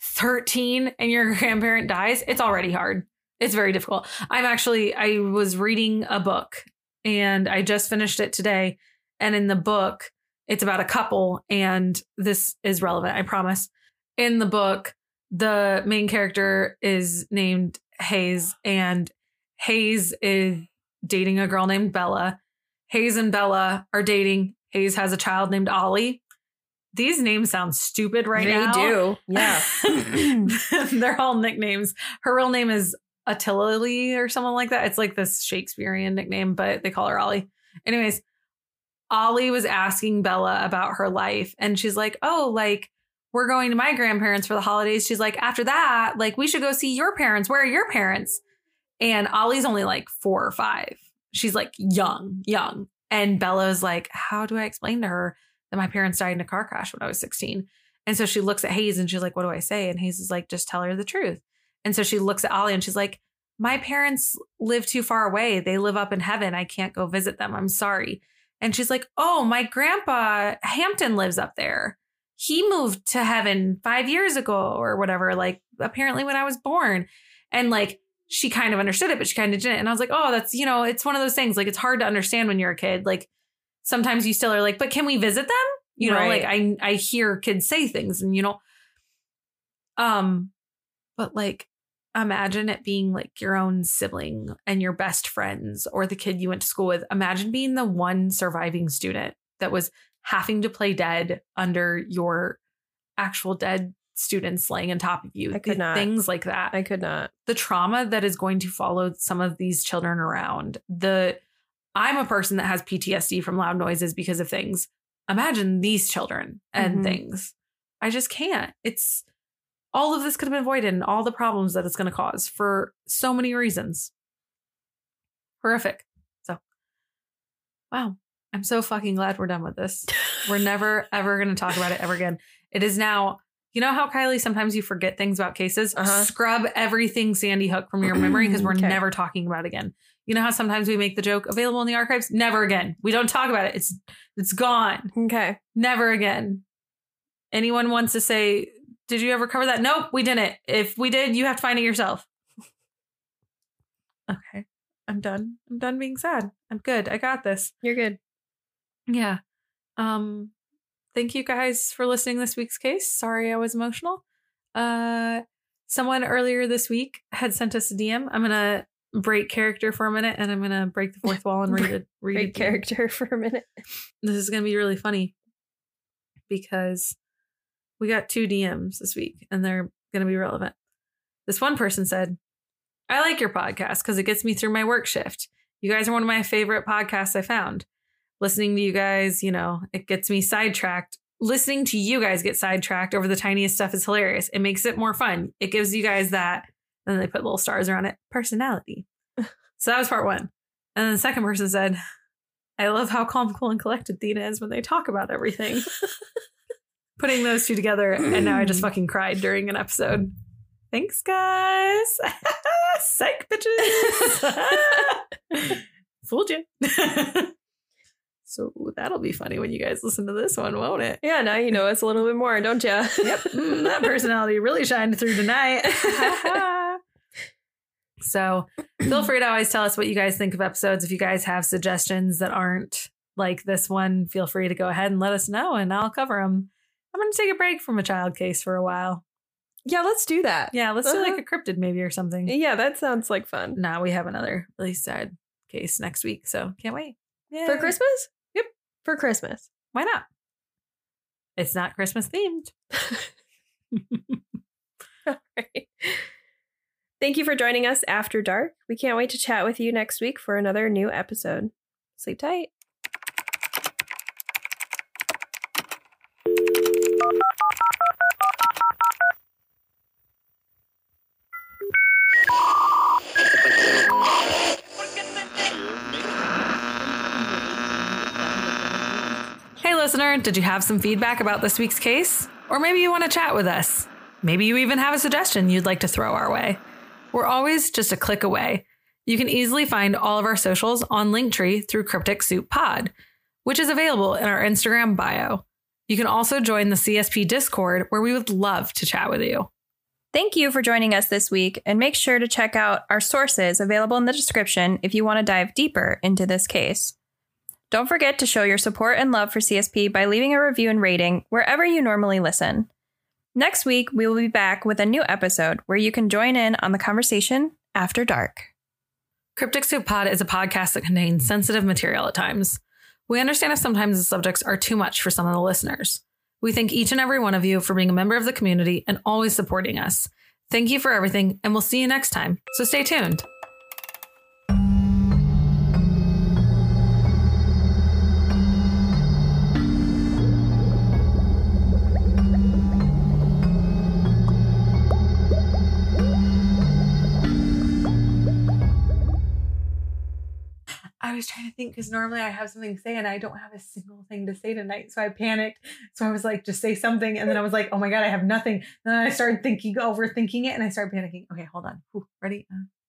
thirteen and your grandparent dies, it's already hard. It's very difficult. I'm actually I was reading a book and I just finished it today. And in the book, it's about a couple. And this is relevant, I promise. In the book, the main character is named Hayes, and Hayes is dating a girl named Bella. Hayes and Bella are dating. Hayes has a child named Ollie. These names sound stupid right they now. They do. Yeah. They're all nicknames. Her real name is Attila Lee or someone like that. It's like this Shakespearean nickname, but they call her Ollie. Anyways, Ollie was asking Bella about her life, and she's like, oh, like, we're going to my grandparents for the holidays. She's like, after that, like, we should go see your parents. Where are your parents? And Ollie's only like four or five. She's like young, young. And Bella's like, how do I explain to her that my parents died in a car crash when I was sixteen? And so she looks at Hayes and she's like, what do I say? And Hayes is like, just tell her the truth. And so she looks at Ollie and she's like, my parents live too far away. They live up in heaven. I can't go visit them. I'm sorry. And she's like, oh, my grandpa Hampton lives up there. He moved to heaven five years ago or whatever, like apparently when I was born. And like, she kind of understood it, but she kind of didn't. And I was like, oh, that's, you know, it's one of those things. Like, it's hard to understand when you're a kid. Like, sometimes you still are like, but can we visit them? You know, right. like I, I hear kids say things and, you know, um, but like, imagine it being like your own sibling and your best friends or the kid you went to school with. Imagine being the one surviving student that was having to play dead under your actual dead students laying on top of you. I could not. Things like that. I could not. The trauma that is going to follow some of these children around. The I'm a person that has P T S D from loud noises because of things. Imagine these children and mm-hmm. things. I just can't. It's all of this could have been avoided and all the problems that it's going to cause for so many reasons. Horrific. So, wow. I'm so fucking glad we're done with this. We're never, ever going to talk about it ever again. It is now, you know how, Kylie, sometimes you forget things about cases? Uh-huh. Scrub everything Sandy Hook from your memory because we're okay. never talking about it again. You know how sometimes we make the joke available in the archives? Never again. We don't talk about it. It's it's gone. Okay. Never again. Anyone wants to say, did you ever cover that? Nope, we didn't. If we did, you have to find it yourself. Okay. I'm done. I'm done being sad. I'm good. I got this. You're good. Yeah. Um, thank you guys for listening to this week's case. Sorry I was emotional. Uh, someone earlier this week had sent us a D M. I'm going to break character for a minute and I'm going to break the fourth wall and read it. Read break character for a minute. This is going to be really funny because we got two D Ms this week and they're going to be relevant. This one person said, I like your podcast because it gets me through my work shift. You guys are one of my favorite podcasts I found. Listening to you guys, you know, it gets me sidetracked. Listening to you guys get sidetracked over the tiniest stuff is hilarious. It makes it more fun. It gives you guys that. And they put little stars around it. Personality. So that was part one. And then the second person said, I love how calm, cool, and collected Thena is when they talk about everything. Putting those two together. And now I just fucking cried during an episode. Thanks, guys. Psych, bitches. Fooled you. So that'll be funny when you guys listen to this one, won't it? Yeah, now you know us a little bit more, don't you? Yep. Mm, that personality really shined through tonight. So feel free to always tell us what you guys think of episodes. If you guys have suggestions that aren't like this one, feel free to go ahead and let us know and I'll cover them. I'm going to take a break from a child case for a while. Yeah, let's do that. Yeah, let's uh-huh. do like a cryptid maybe or something. Yeah, that sounds like fun. Nah, we have another really sad case next week, so can't wait. Yay. For Christmas? For Christmas. Why not? It's not Christmas themed. All right. Thank you for joining us after dark. We can't wait to chat with you next week for another new episode. Sleep tight. Listener, did you have some feedback about this week's case? Or maybe you want to chat with us. Maybe you even have a suggestion you'd like to throw our way. We're always just a click away. You can easily find all of our socials on Linktree through Cryptic Soup Pod, which is available in our Instagram bio. You can also join the C S P Discord where we would love to chat with you. Thank you for joining us this week, and make sure to check out our sources available in the description if you want to dive deeper into this case. Don't forget to show your support and love for C S P by leaving a review and rating wherever you normally listen. Next week, we will be back with a new episode where you can join in on the conversation after dark. Cryptic Soup Pod is a podcast that contains sensitive material at times. We understand if sometimes the subjects are too much for some of the listeners. We thank each and every one of you for being a member of the community and always supporting us. Thank you for everything, and we'll see you next time. So stay tuned. I was trying to think because normally I have something to say and I don't have a single thing to say tonight. So I panicked. So I was like, just say something. And then I was like, oh my God, I have nothing. And then I started thinking, overthinking it. And I started panicking. Okay, hold on. Ooh, ready? Uh-